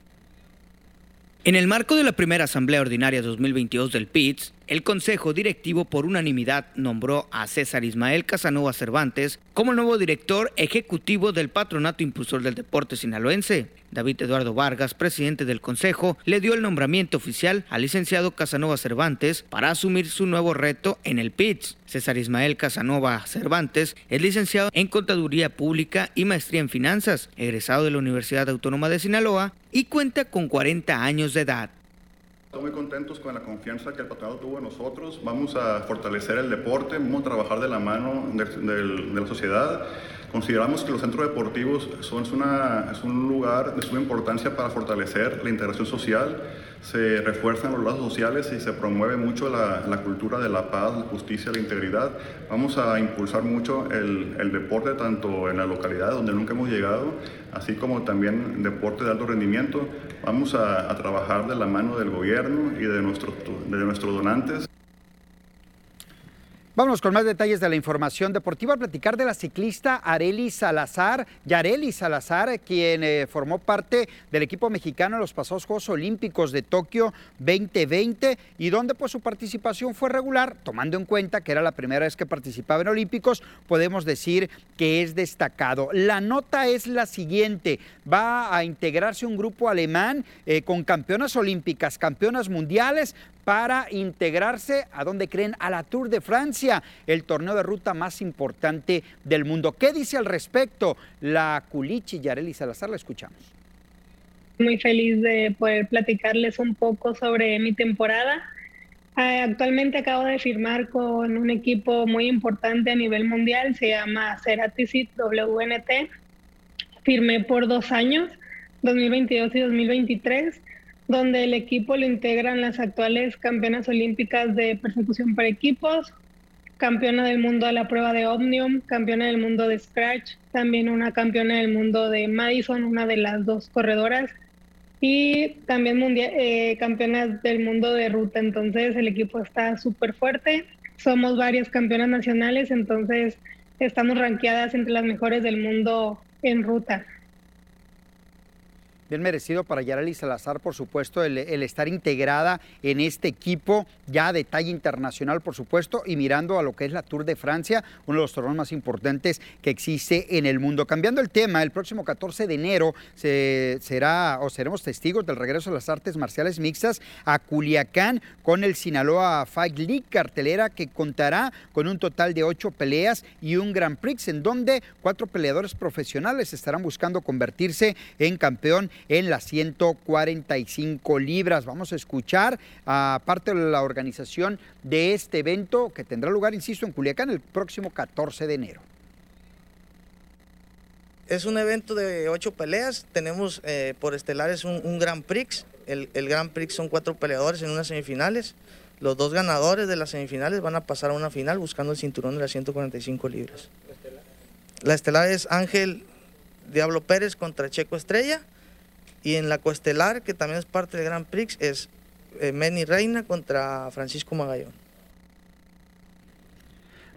En el marco de la primera Asamblea Ordinaria dos mil veintidós del P I T S, el Consejo Directivo por unanimidad nombró a César Ismael Casanova Cervantes como nuevo director ejecutivo del Patronato Impulsor del Deporte Sinaloense. David Eduardo Vargas, presidente del Consejo, le dio el nombramiento oficial al licenciado Casanova Cervantes para asumir su nuevo reto en el P I T S. César Ismael Casanova Cervantes es licenciado en Contaduría Pública y Maestría en Finanzas, egresado de la Universidad Autónoma de Sinaloa y cuenta con cuarenta años de edad. Estamos muy contentos con la confianza que el patronato tuvo en nosotros. Vamos a fortalecer el deporte, vamos a trabajar de la mano de, de, de la sociedad. Consideramos que los centros deportivos son es una, es un lugar de suma importancia para fortalecer la integración social. Se refuerzan los lazos sociales y se promueve mucho la, la cultura de la paz, la justicia, la integridad. Vamos a impulsar mucho el, el deporte, tanto en la localidad donde nunca hemos llegado, así como también deporte de alto rendimiento. Vamos a, a trabajar de la mano del gobierno y de, nuestro, de nuestros donantes. Vámonos con más detalles de la información deportiva, a platicar de la ciclista Yareli Salazar, Yareli Salazar, quien eh, formó parte del equipo mexicano en los pasados Juegos Olímpicos de Tokio veinte veinte y donde pues su participación fue regular, tomando en cuenta que era la primera vez que participaba en Olímpicos, podemos decir que es destacado. La nota es la siguiente: va a integrarse un grupo alemán eh, con campeonas olímpicas, campeonas mundiales, para integrarse, ¿a dónde creen? A la Tour de Francia, el torneo de ruta más importante del mundo. ¿Qué dice al respecto la culichi Yareli Salazar? La escuchamos. Muy feliz de poder platicarles un poco sobre mi temporada. Actualmente acabo de firmar con un equipo muy importante a nivel mundial, se llama Ceratisit W N T. Firmé por dos años, dos mil veintidós y dos mil veintitrés. Donde el equipo lo integran las actuales campeonas olímpicas de persecución por equipos, campeona del mundo a la prueba de Omnium, campeona del mundo de Scratch, también una campeona del mundo de Madison, una de las dos corredoras, y también mundial, eh, campeonas del mundo de ruta. Entonces el equipo está súper fuerte, somos varias campeonas nacionales, entonces estamos rankeadas entre las mejores del mundo en ruta. Bien merecido para Yareli Salazar, por supuesto, el, el estar integrada en este equipo, ya de talla internacional, por supuesto, y mirando a lo que es la Tour de Francia, uno de los torneos más importantes que existe en el mundo. Cambiando el tema, el próximo catorce de enero se, será o seremos testigos del regreso de las artes marciales mixtas a Culiacán con el Sinaloa Fight League, cartelera que contará con un total de ocho peleas y un Grand Prix, en donde cuatro peleadores profesionales estarán buscando convertirse en campeón en las ciento cuarenta y cinco libras. Vamos a escuchar a parte de la organización de este evento que tendrá lugar, insisto, en Culiacán el próximo catorce de enero. Es un evento de ocho peleas, tenemos eh, por estelares un, un Grand Prix, el, el Grand Prix son cuatro peleadores en unas semifinales, los dos ganadores de las semifinales van a pasar a una final buscando el cinturón de las ciento cuarenta y cinco libras. La estelar es Ángel Diablo Pérez contra Checo Estrella. Y en la coestelar, que también es parte del Grand Prix, es eh, Manny Reina contra Francisco Magallón.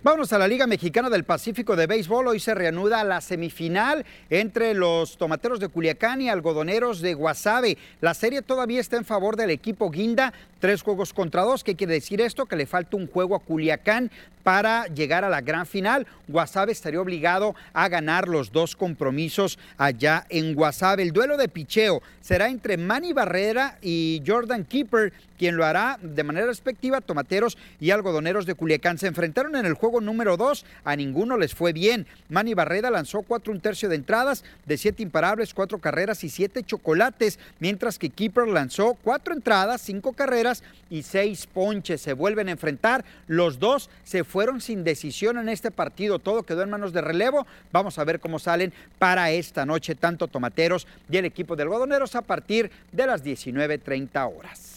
Vámonos a la Liga Mexicana del Pacífico de Béisbol. Hoy se reanuda la semifinal entre los Tomateros de Culiacán y Algodoneros de Guasave. La serie todavía está en favor del equipo guinda, tres juegos contra dos. ¿Qué quiere decir esto? Que le falta un juego a Culiacán para llegar a la gran final. Guasave estaría obligado a ganar los dos compromisos allá en Guasave. El duelo de picheo será entre Manny Barrera y Jordan Keeper, quien lo hará de manera respectiva. Tomateros y Algodoneros de Culiacán se enfrentaron en el juego número dos, a ninguno les fue bien. Manny Barrera lanzó cuatro un tercio de entradas, de siete imparables, cuatro carreras y siete chocolates, mientras que Keeper lanzó cuatro entradas, cinco carreras capturas y seis ponches. Se vuelven a enfrentar. Los dos se fueron sin decisión en este partido. Todo quedó en manos de relevo. Vamos a ver cómo salen para esta noche tanto Tomateros y el equipo de Algodoneros a partir de las diecinueve treinta horas.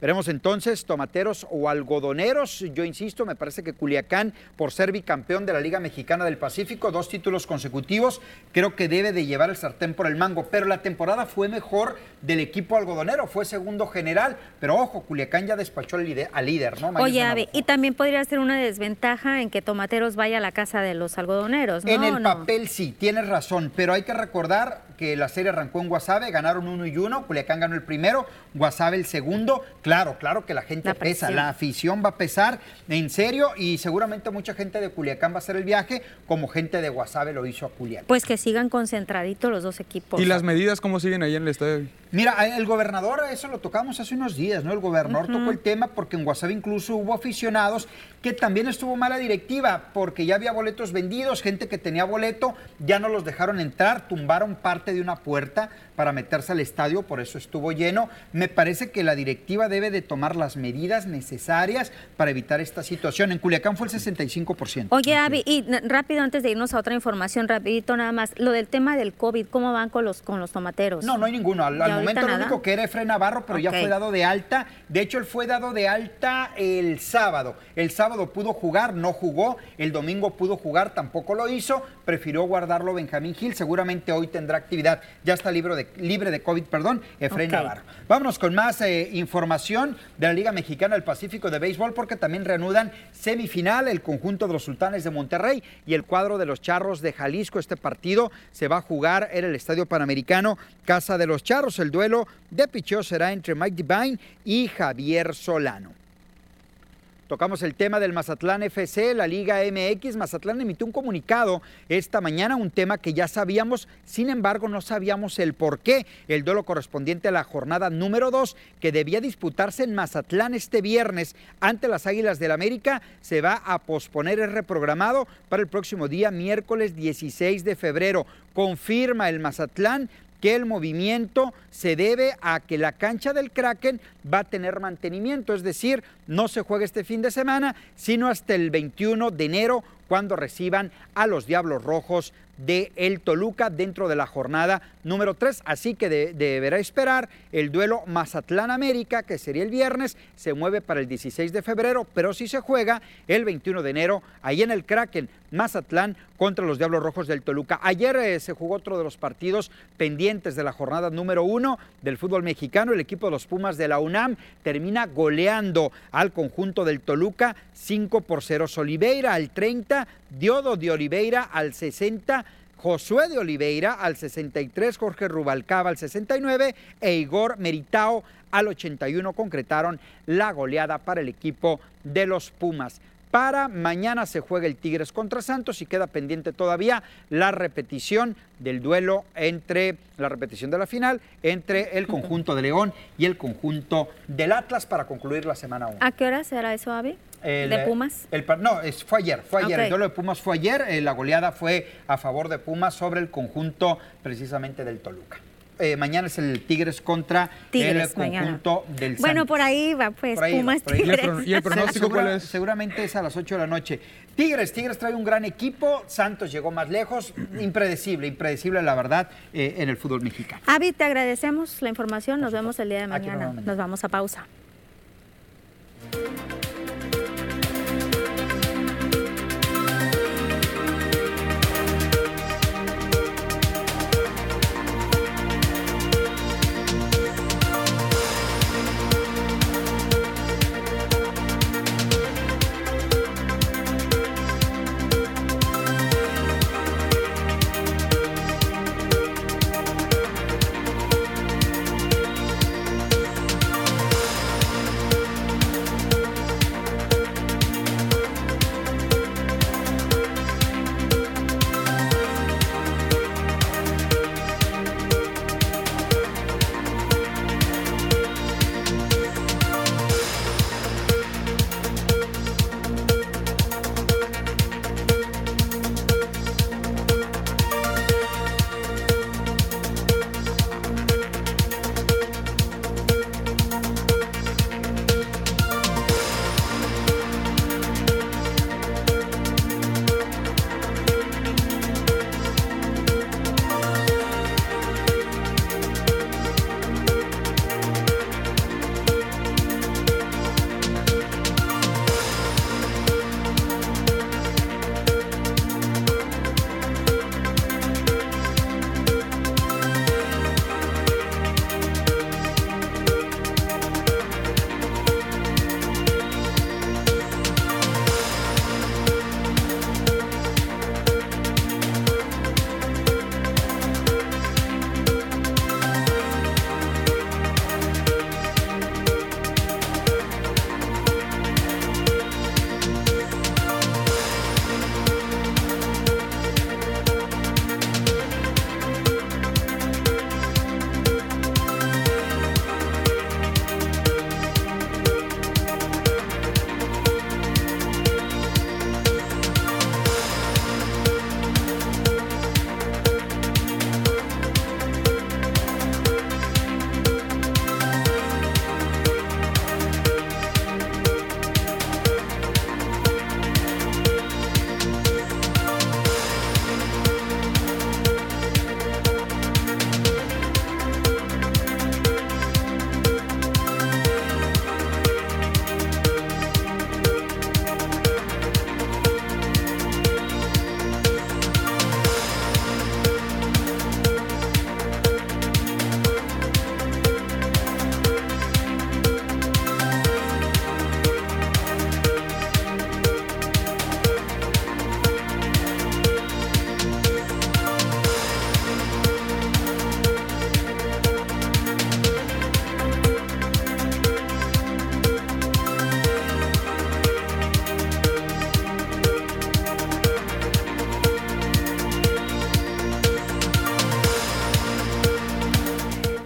Veremos entonces Tomateros o Algodoneros. Yo insisto, me parece que Culiacán, por ser bicampeón de la Liga Mexicana del Pacífico, dos títulos consecutivos, creo que debe de llevar el sartén por el mango. Pero la temporada fue mejor del equipo algodonero, fue segundo general. Pero ojo, Culiacán ya despachó al líder, al líder, ¿no? Mañana Oye, Abe, y también podría ser una desventaja en que Tomateros vaya a la casa de los algodoneros, ¿no? En el papel no? Sí, tienes razón, pero hay que recordar que la serie arrancó en Guasave, ganaron uno y uno, Culiacán ganó el primero, Guasave el segundo. Claro, claro que la gente la pesa, la afición va a pesar, en serio, y seguramente mucha gente de Culiacán va a hacer el viaje como gente de Guasave lo hizo a Culiacán. Pues que sigan concentraditos los dos equipos. ¿Y las medidas cómo siguen ahí en el estadio? Mira, el gobernador, eso lo tocamos hace unos días, ¿no? El gobernador uh-huh. tocó el tema porque en Guasave incluso hubo aficionados que también estuvo mala directiva porque ya había boletos vendidos, gente que tenía boleto, ya no los dejaron entrar, tumbaron parte de una puerta para meterse al estadio, por eso estuvo lleno. Me parece que la directiva debe de tomar las medidas necesarias para evitar esta situación. En Culiacán fue el sesenta y cinco por ciento. Oye, Abby, y rápido, antes de irnos a otra información, rapidito nada más, lo del tema del COVID, ¿cómo van con los, con los tomateros? No, no hay ninguno, al, al momento lo único que era Efraín Navarro, pero okay. ya fue dado de alta. De hecho, él fue dado de alta el sábado. El sábado pudo jugar, no jugó. El domingo pudo jugar, tampoco lo hizo. Prefirió guardarlo Benjamín Gil. Seguramente hoy tendrá actividad. Ya está libre de, libre de COVID, perdón, Efraín okay. Navarro. Vámonos con más eh, información de la Liga Mexicana del Pacífico de Béisbol, porque también reanudan semifinal el conjunto de los Sultanes de Monterrey y el cuadro de los Charros de Jalisco. Este partido se va a jugar en el Estadio Panamericano, casa de los Charros. El duelo de picheo será entre Mike Divine y Javier Solano. Tocamos el tema del Mazatlán F C, la Liga M X. Mazatlán emitió un comunicado esta mañana, un tema que ya sabíamos, sin embargo no sabíamos el por qué. El duelo correspondiente a la jornada número dos, que debía disputarse en Mazatlán este viernes ante las Águilas del América, se va a posponer, es reprogramado para el próximo día, miércoles dieciséis de febrero. Confirma el Mazatlán que el movimiento se debe a que la cancha del Kraken va a tener mantenimiento, es decir, no se juega este fin de semana, sino hasta el veintiuno de enero, cuando reciban a los Diablos Rojos de el Toluca dentro de la jornada número tres. Así que de, deberá esperar el duelo Mazatlán-América, que sería el viernes, se mueve para el dieciséis de febrero, pero sí se juega el veintiuno de enero, ahí en el Kraken, Mazatlán contra los Diablos Rojos del Toluca. Ayer eh, se jugó otro de los partidos pendientes de la jornada número uno del fútbol mexicano. El equipo de los Pumas de la UNAM termina goleando al conjunto del Toluca cinco por cero. Oliveira al treinta, Diodo de Oliveira al sesenta, Josué de Oliveira al sesenta y tres, Jorge Rubalcaba al sesenta y nueve e Igor Meritao al ochenta y uno concretaron la goleada para el equipo de los Pumas. Para mañana se juega el Tigres contra Santos y queda pendiente todavía la repetición del duelo entre, la repetición de la final, entre el conjunto de León y el conjunto del Atlas para concluir la semana uno. ¿A qué hora será eso, Avi? El, ¿De Pumas? El, no, es, fue ayer, fue ayer, okay. El duelo de Pumas fue ayer, eh, la goleada fue a favor de Pumas sobre el conjunto precisamente del Toluca. Eh, mañana es el Tigres contra Tigres, el conjunto mañana. Del Santos. Bueno, por ahí va, pues, ahí Pumas, va, Tigres. ¿Y el pronóstico cuál es? Seguramente es a las ocho de la noche. Tigres, Tigres trae un gran equipo, Santos llegó más lejos, impredecible, impredecible la verdad eh, en el fútbol mexicano. Avi, te agradecemos la información, nos vemos el día de mañana. Nos, nos vamos a pausa.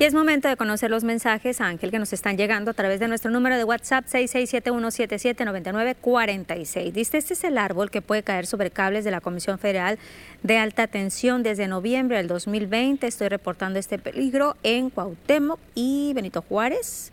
Es momento de conocer los mensajes, Ángel, que nos están llegando a través de nuestro número de WhatsApp seis seis siete uno siete siete nueve nueve cuatro seis. Dice, este es el árbol que puede caer sobre cables de la Comisión Federal de Alta Tensión desde noviembre del dos mil veinte. Estoy reportando este peligro en Cuauhtémoc y Benito Juárez,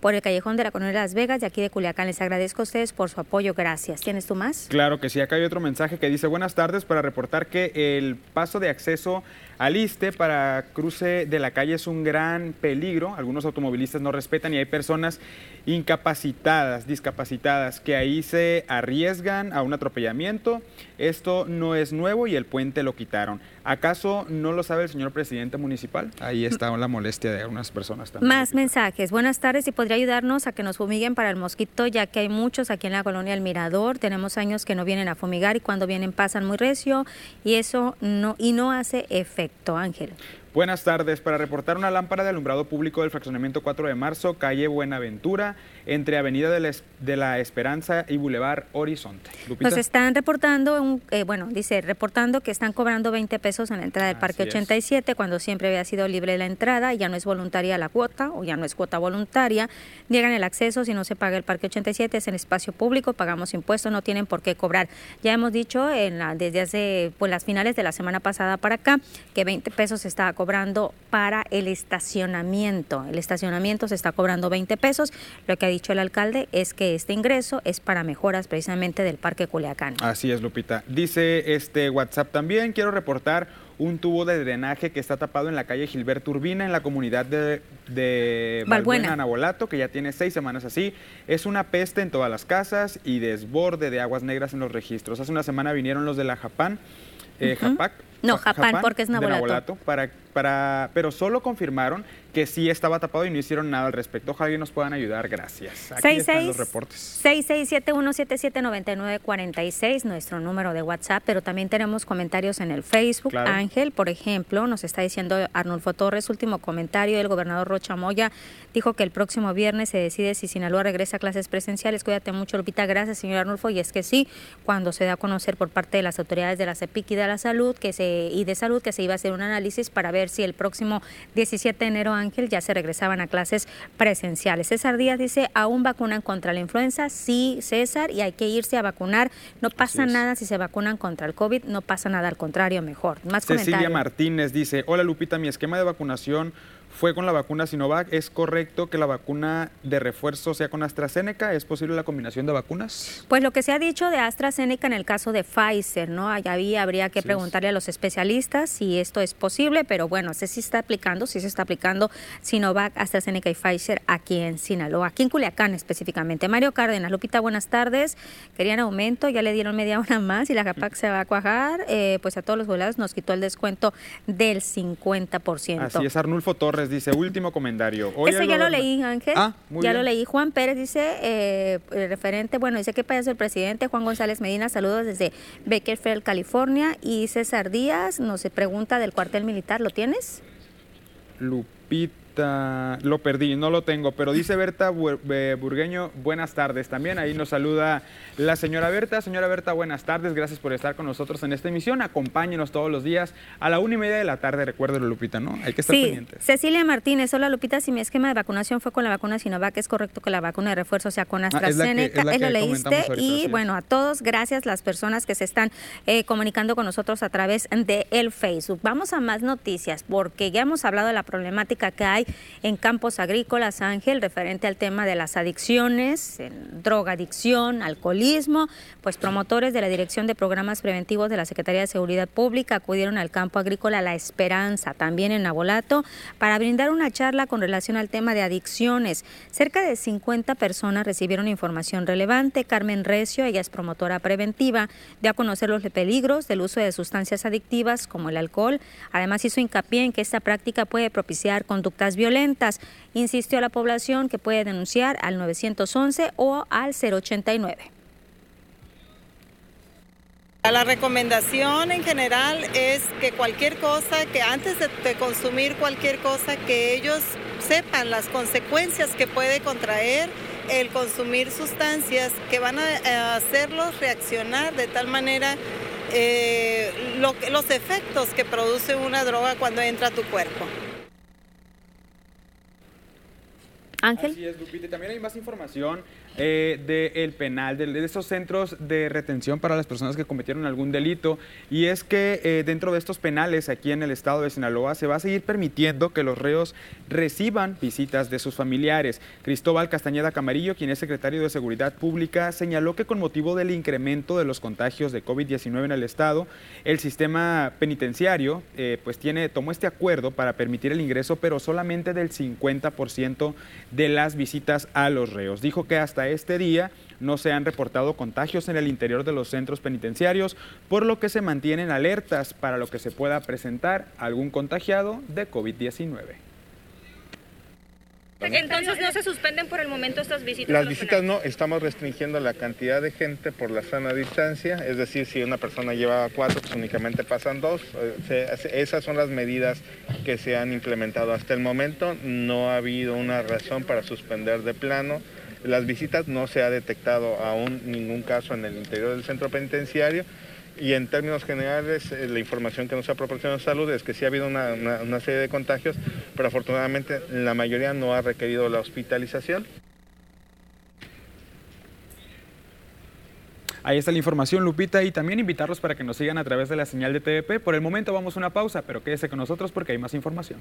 por el callejón de la Colonia de Las Vegas, de aquí de Culiacán. Les agradezco a ustedes por su apoyo, gracias. ¿Tienes tú más? Claro que sí, acá hay otro mensaje que dice, buenas tardes, para reportar que el paso de acceso al ISSSTE para cruce de la calle es un gran peligro, algunos automovilistas no respetan y hay personas incapacitadas, discapacitadas, que ahí se arriesgan a un atropellamiento, esto no es nuevo y el puente lo quitaron. ¿Acaso no lo sabe el señor presidente municipal? Ahí está la molestia de algunas personas también. Más mensajes, buenas tardes, y por podría ayudarnos a que nos fumiguen para el mosquito, ya que hay muchos aquí en la colonia El Mirador, tenemos años que no vienen a fumigar y cuando vienen pasan muy recio y eso no y no hace efecto, Ángel. Buenas tardes, para reportar una lámpara de alumbrado público del fraccionamiento cuatro de marzo, calle Buenaventura, entre Avenida de la, de la Esperanza y Boulevard Horizonte. Lupita. Nos están reportando, un, eh, bueno, dice, reportando que están cobrando veinte pesos en la entrada del Parque ochenta y siete, cuando siempre había sido libre la entrada, ya no es voluntaria la cuota, o ya no es cuota voluntaria, niegan el acceso, si no se paga el Parque ochenta y siete, es en espacio público, pagamos impuestos, no tienen por qué cobrar. Ya hemos dicho en la, desde hace, pues las finales de la semana pasada para acá, que veinte pesos se está cobrando. cobrando para el estacionamiento. El estacionamiento se está cobrando veinte pesos. Lo que ha dicho el alcalde es que este ingreso es para mejoras precisamente del Parque Culiacán. Así es, Lupita. Dice este WhatsApp también, quiero reportar un tubo de drenaje que está tapado en la calle Gilberto Urbina, en la comunidad de, de Balbuena, Anabolato, que ya tiene seis semanas así. Es una peste en todas las casas y desborde de aguas negras en los registros. Hace una semana vinieron los de la Japán, eh, uh-huh. JAPAC, No, Japán, Japán, porque es Nabolato, para, para, pero solo confirmaron que sí estaba tapado y no hicieron nada al respecto. Ojalá y nos puedan ayudar, gracias. Aquí seis, están seis, los reportes. seis seis siete uno siete siete nueve nueve cuatro seis, nuestro número de WhatsApp, pero también tenemos comentarios en el Facebook. Claro. Ángel, por ejemplo, nos está diciendo Arnulfo Torres, último comentario, el gobernador Rocha Moya dijo que el próximo viernes se decide si Sinaloa regresa a clases presenciales. Cuídate mucho, Lupita, gracias, señor Arnulfo, y es que sí, cuando se da a conocer por parte de las autoridades de la CEPIC y de la salud, que se y de salud que se iba a hacer un análisis para ver si el próximo diecisiete de enero, Ángel, ya se regresaban a clases presenciales. César Díaz dice, aún vacunan contra la influenza, sí, César, y hay que irse a vacunar, no pasa nada si se vacunan contra el COVID, no pasa nada, al contrario, mejor. Más comentarios. Cecilia Martínez dice, hola Lupita, mi esquema de vacunación fue con la vacuna Sinovac. ¿Es correcto que la vacuna de refuerzo sea con AstraZeneca? ¿Es posible la combinación de vacunas? Pues lo que se ha dicho de AstraZeneca en el caso de Pfizer, ¿no? Allí habría que sí preguntarle es. a los especialistas si esto es posible, pero bueno, se sí está aplicando, sí se está aplicando Sinovac, AstraZeneca y Pfizer aquí en Sinaloa, aquí en Culiacán específicamente. Mario Cárdenas, Lupita, buenas tardes. Querían aumento, ya le dieron media hora más y la JAPAC se va a cuajar. Eh, pues a todos los volados nos quitó el descuento del cincuenta por ciento. Así es, Arnulfo Torres dice, último comentario. Hoy Ese ya lo, lo leí, Ángel. Ah, muy ya bien. lo leí. Juan Pérez dice, eh, el referente, bueno, dice, qué payaso el presidente. Juan González Medina, saludos desde Bakersfield, California. Y César Díaz nos pregunta del cuartel militar, ¿lo tienes? Lupita. Lo perdí, no lo tengo, pero dice Berta Burgueño, buenas tardes también, ahí nos saluda la señora Berta. Señora Berta, buenas tardes, gracias por estar con nosotros en esta emisión, acompáñenos todos los días a la una y media de la tarde, recuérdelo, Lupita, ¿no? Hay que estar sí. pendientes. Cecilia Martínez, hola Lupita, si mi esquema de vacunación fue con la vacuna Sinovac, ¿es correcto que la vacuna de refuerzo sea con AstraZeneca? Ah, es la que, es la que ¿Lo leíste? Ahorita, y bueno, a todos, gracias las personas que se están eh, comunicando con nosotros a través de el Facebook. Vamos a más noticias, porque ya hemos hablado de la problemática que hay en campos agrícolas, Ángel, referente al tema de las adicciones, drogadicción, alcoholismo. Pues promotores de la Dirección de Programas Preventivos de la Secretaría de Seguridad Pública acudieron al campo agrícola La Esperanza, también en Nabolato, para brindar una charla con relación al tema de adicciones. Cerca de cincuenta personas recibieron información relevante. Carmen Recio, ella es promotora preventiva, dio a conocer los peligros del uso de sustancias adictivas como el alcohol. Además hizo hincapié en que esta práctica puede propiciar conductas violentas. Insistió a la población que puede denunciar al nueve once o al cero ochenta y nueve. La recomendación en general es que cualquier cosa, que antes de, de consumir cualquier cosa, que ellos sepan las consecuencias que puede contraer el consumir sustancias que van a, a hacerlos reaccionar de tal manera eh, lo, los efectos que produce una droga cuando entra a tu cuerpo. Ángel. Así es, Lupita. También hay más información eh, del penal, de, de esos centros de retención para las personas que cometieron algún delito. Y es que eh, dentro de estos penales aquí en el estado de Sinaloa se va a seguir permitiendo que los reos reciban visitas de sus familiares. Cristóbal Castañeda Camarillo, quien es secretario de Seguridad Pública, señaló que con motivo del incremento de los contagios de COVID diecinueve en el estado, el sistema penitenciario eh, pues tiene, tomó este acuerdo para permitir el ingreso, pero solamente del cincuenta por ciento de las visitas a los reos. Dijo que hasta este día no se han reportado contagios en el interior de los centros penitenciarios, por lo que se mantienen alertas para lo que se pueda presentar algún contagiado de COVID diecinueve. Entonces, ¿no se suspenden por el momento estas visitas? Las visitas no, estamos restringiendo la cantidad de gente por la sana distancia, es decir, si una persona lleva cuatro, pues únicamente pasan dos. Esas son las medidas que se han implementado hasta el momento. No ha habido una razón para suspender de plano las visitas, no se ha detectado aún ningún caso en el interior del centro penitenciario. Y en términos generales, la información que nos ha proporcionado Salud es que sí ha habido una, una, una serie de contagios, pero afortunadamente la mayoría no ha requerido la hospitalización. Ahí está la información, Lupita, y también invitarlos para que nos sigan a través de la señal de T V P. Por el momento vamos a una pausa, pero quédese con nosotros porque hay más información.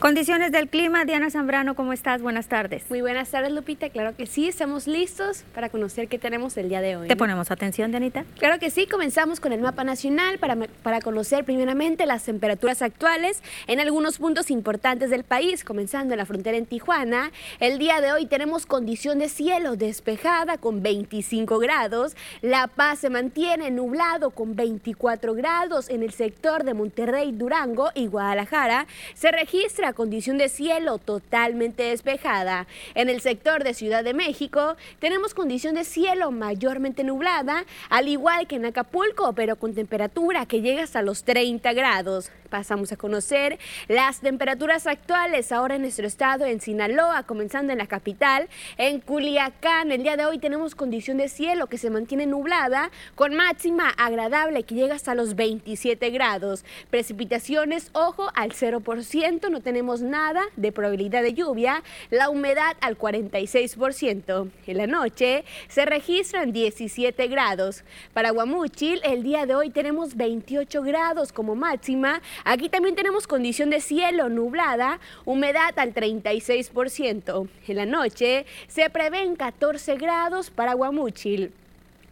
Condiciones del clima, Diana Zambrano, ¿cómo estás? Buenas tardes. Muy buenas tardes, Lupita, claro que sí, estamos listos para conocer qué tenemos el día de hoy. ¿Te ponemos atención, Dianita? Claro que sí, comenzamos con el mapa nacional para, para conocer primeramente las temperaturas actuales en algunos puntos importantes del país, comenzando en la frontera en Tijuana. El día de hoy tenemos condición de cielo despejada con veinticinco grados, La Paz se mantiene nublado con veinticuatro grados en el sector de Monterrey, Durango y Guadalajara, se registra la condición de cielo totalmente despejada. En el sector de Ciudad de México tenemos condición de cielo mayormente nublada, al igual que en Acapulco, pero con temperatura que llega hasta los treinta grados. Pasamos a conocer las temperaturas actuales ahora en nuestro estado, en Sinaloa, comenzando en la capital, en Culiacán. El día de hoy tenemos condición de cielo que se mantiene nublada, con máxima agradable que llega hasta los veintisiete grados. Precipitaciones, ojo, al cero por ciento, no tenemos nada de probabilidad de lluvia, la humedad al cuarenta y seis por ciento. En la noche se registran diecisiete grados. Para Guamúchil, el día de hoy tenemos veintiocho grados como máxima. Aquí también tenemos condición de cielo nublada, humedad al treinta y seis por ciento. En la noche se prevén catorce grados para Guamúchil.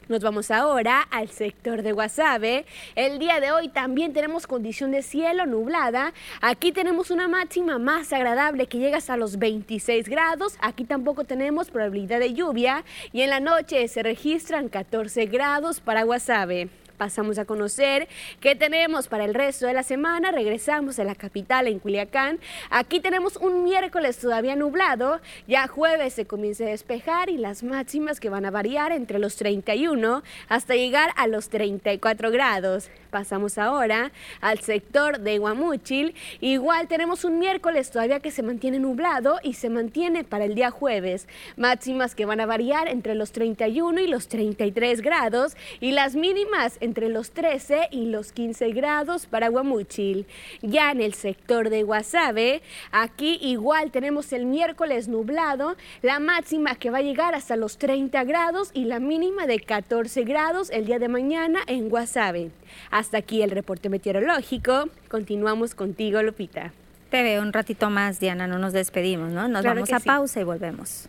Nos vamos ahora al sector de Guasave. El día de hoy también tenemos condición de cielo nublada. Aquí tenemos una máxima más agradable que llega hasta los veintiséis grados. Aquí tampoco tenemos probabilidad de lluvia. Y en la noche se registran catorce grados para Guasave. Pasamos a conocer qué tenemos para el resto de la semana. Regresamos a la capital, en Culiacán. Aquí tenemos un miércoles todavía nublado. Ya jueves se comienza a despejar y las máximas que van a variar entre los treinta y uno hasta llegar a los treinta y cuatro grados. Pasamos ahora al sector de Guamúchil. Igual tenemos un miércoles todavía que se mantiene nublado y se mantiene para el día jueves. Máximas que van a variar entre los treinta y uno y los treinta y tres grados y las mínimas entre entre los trece y los quince grados para Guamúchil. Ya en el sector de Guasave, aquí igual tenemos el miércoles nublado, la máxima que va a llegar hasta los treinta grados y la mínima de catorce grados el día de mañana en Guasave. Hasta aquí el reporte meteorológico. Continuamos contigo, Lupita. Te veo un ratito más, Diana, no nos despedimos, ¿no? Nos claro vamos a sí. pausa y volvemos.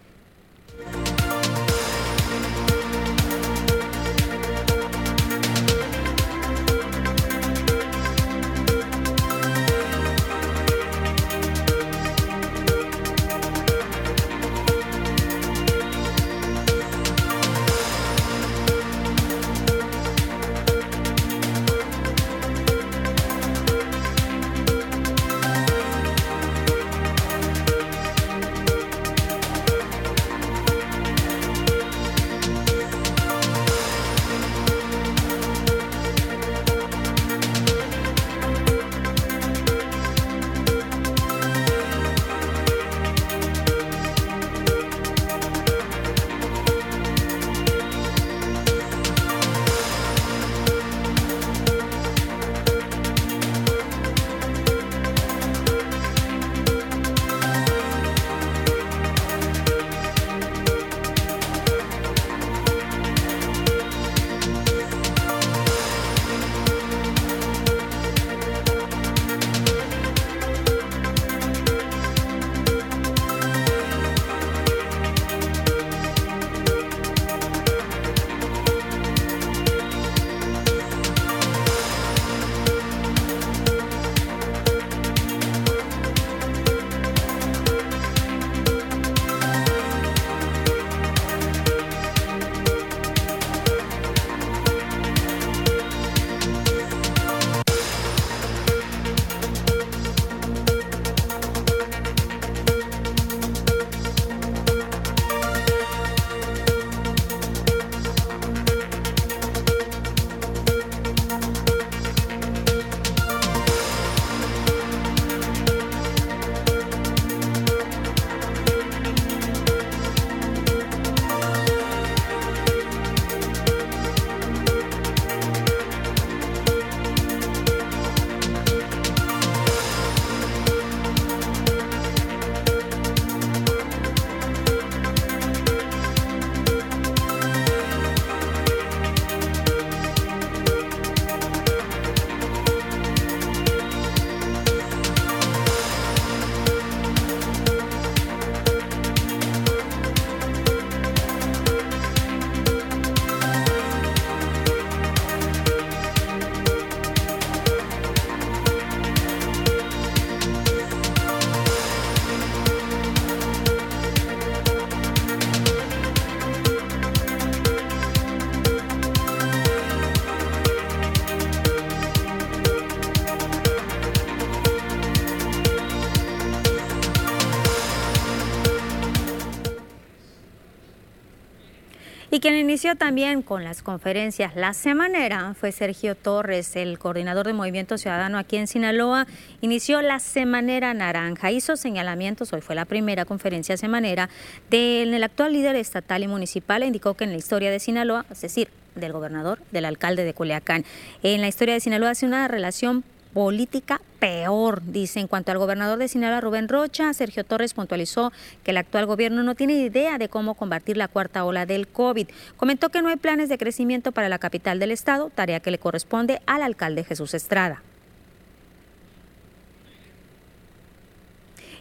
Y quien inició también con las conferencias la semanera fue Sergio Torres, el coordinador de Movimiento Ciudadano aquí en Sinaloa. Inició la semanera naranja, hizo señalamientos, hoy fue la primera conferencia semanera del actual líder estatal y municipal, e indicó que en la historia de Sinaloa, es decir, del gobernador, del alcalde de Culiacán, en la historia de Sinaloa hace una relación política peor, dice. En cuanto al gobernador de Sinaloa, Rubén Rocha, Sergio Torres puntualizó que el actual gobierno no tiene idea de cómo combatir la cuarta ola del COVID. Comentó que no hay planes de crecimiento para la capital del estado, tarea que le corresponde al alcalde Jesús Estrada.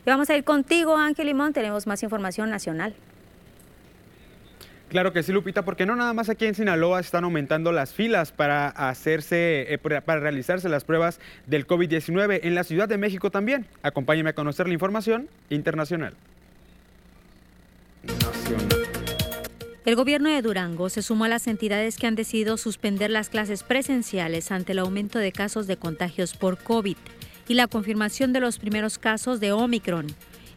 Y vamos a ir contigo, Ángel Limón, tenemos más información nacional. Claro que sí, Lupita, porque no nada más aquí en Sinaloa están aumentando las filas para hacerse, eh, para realizarse las pruebas del COVID diecinueve, en la Ciudad de México también. Acompáñeme a conocer la información internacional. Nacional. El gobierno de Durango se sumó a las entidades que han decidido suspender las clases presenciales ante el aumento de casos de contagios por COVID y la confirmación de los primeros casos de Omicron.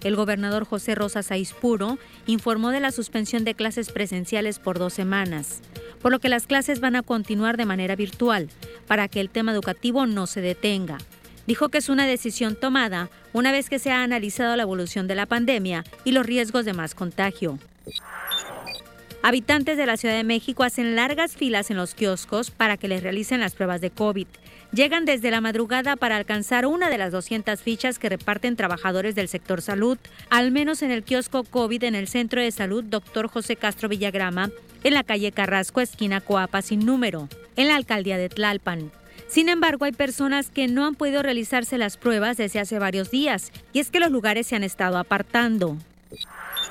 El gobernador José Rosa Saizpuro informó de la suspensión de clases presenciales por dos semanas, por lo que las clases van a continuar de manera virtual, para que el tema educativo no se detenga. Dijo que es una decisión tomada una vez que se ha analizado la evolución de la pandemia y los riesgos de más contagio. Habitantes de la Ciudad de México hacen largas filas en los kioscos para que les realicen las pruebas de COVID. Llegan desde la madrugada para alcanzar una de las doscientas fichas que reparten trabajadores del sector salud, al menos en el kiosco COVID en el Centro de Salud doctor José Castro Villagrama, en la calle Carrasco, esquina Coapa sin número, en la alcaldía de Tlalpan. Sin embargo, hay personas que no han podido realizarse las pruebas desde hace varios días, y es que los lugares se han estado apartando.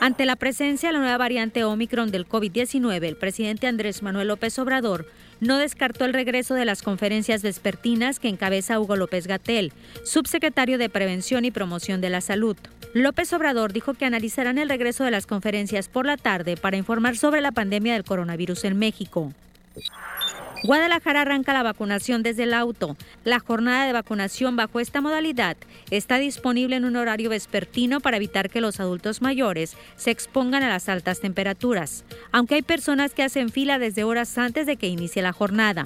Ante la presencia de la nueva variante Omicron del COVID diecinueve, el presidente Andrés Manuel López Obrador no descartó el regreso de las conferencias vespertinas que encabeza Hugo López-Gatell, subsecretario de Prevención y Promoción de la Salud. López Obrador dijo que analizarán el regreso de las conferencias por la tarde para informar sobre la pandemia del coronavirus en México. Guadalajara arranca la vacunación desde el auto. La jornada de vacunación bajo esta modalidad está disponible en un horario vespertino para evitar que los adultos mayores se expongan a las altas temperaturas, aunque hay personas que hacen fila desde horas antes de que inicie la jornada.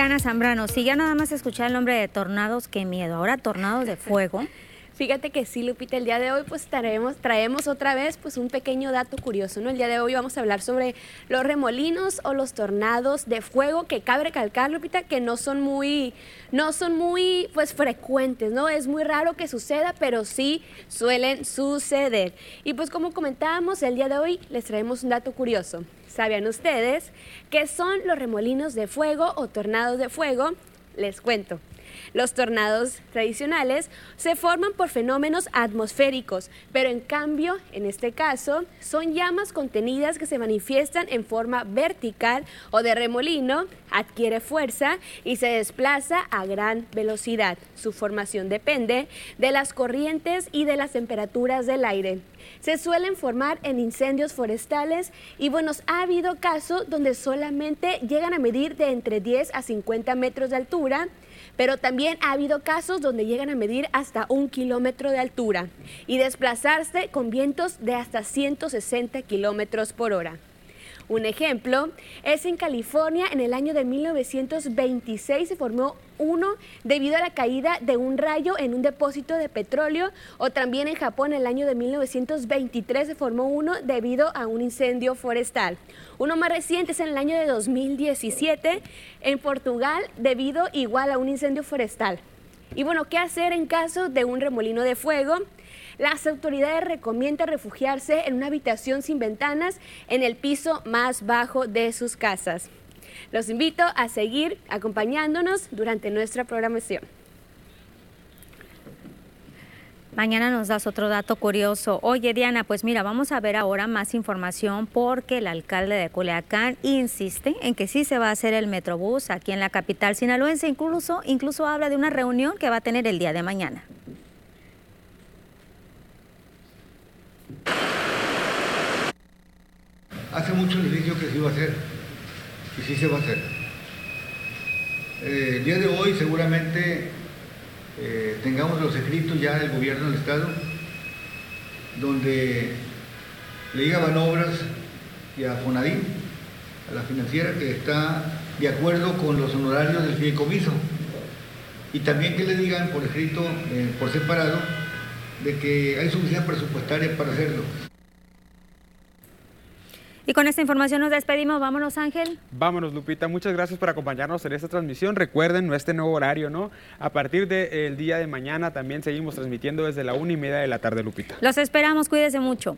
Diana Zambrano, si ya nada más escuchaba el nombre de tornados, qué miedo. Ahora tornados de fuego. Fíjate que sí, Lupita, el día de hoy pues traemos, traemos otra vez pues un pequeño dato curioso, ¿no? El día de hoy vamos a hablar sobre los remolinos o los tornados de fuego, que cabe recalcar, Lupita, que no son muy, no son muy pues frecuentes, ¿no? Es muy raro que suceda, pero sí suelen suceder. Y pues como comentábamos, el día de hoy les traemos un dato curioso. ¿Sabían ustedes qué son los remolinos de fuego o tornados de fuego? Les cuento. Los tornados tradicionales se forman por fenómenos atmosféricos, pero en cambio, en este caso, son llamas contenidas que se manifiestan en forma vertical o de remolino, adquiere fuerza y se desplaza a gran velocidad. Su formación depende de las corrientes y de las temperaturas del aire. Se suelen formar en incendios forestales y bueno, ha habido casos donde solamente llegan a medir de entre diez a cincuenta metros de altura, pero también ha habido casos donde llegan a medir hasta un kilómetro de altura y desplazarse con vientos de hasta ciento sesenta kilómetros por hora. Un ejemplo es en California, en el año de mil novecientos veintiséis se formó uno debido a la caída de un rayo en un depósito de petróleo, o también en Japón en el año de mil novecientos veintitrés se formó uno debido a un incendio forestal. Uno más reciente es en el año de dos mil diecisiete en Portugal debido igual a un incendio forestal. Y bueno, ¿qué hacer en caso de un remolino de fuego? Las autoridades recomiendan refugiarse en una habitación sin ventanas en el piso más bajo de sus casas. Los invito a seguir acompañándonos durante nuestra programación. Mañana nos das otro dato curioso. Oye, Diana, pues mira, vamos a ver ahora más información porque el alcalde de Culiacán insiste en que sí se va a hacer el Metrobús aquí en la capital sinaloense. Incluso, incluso habla de una reunión que va a tener el día de mañana. Hace mucho les dije que se iba a hacer, y sí se va a hacer. Eh, el día de hoy seguramente eh, tengamos los escritos ya del gobierno del estado, donde le llegaban obras y a Fonadim, a la financiera, que está de acuerdo con los honorarios del fideicomiso, y también que le digan por escrito, eh, por separado, de que hay suficiencia presupuestaria para hacerlo. Y con esta información nos despedimos. Vámonos, Ángel. Vámonos, Lupita. Muchas gracias por acompañarnos en esta transmisión. Recuerden nuestro nuevo horario, ¿no? A partir del día de mañana también seguimos transmitiendo desde la una y media de la tarde, Lupita. Los esperamos. Cuídense mucho.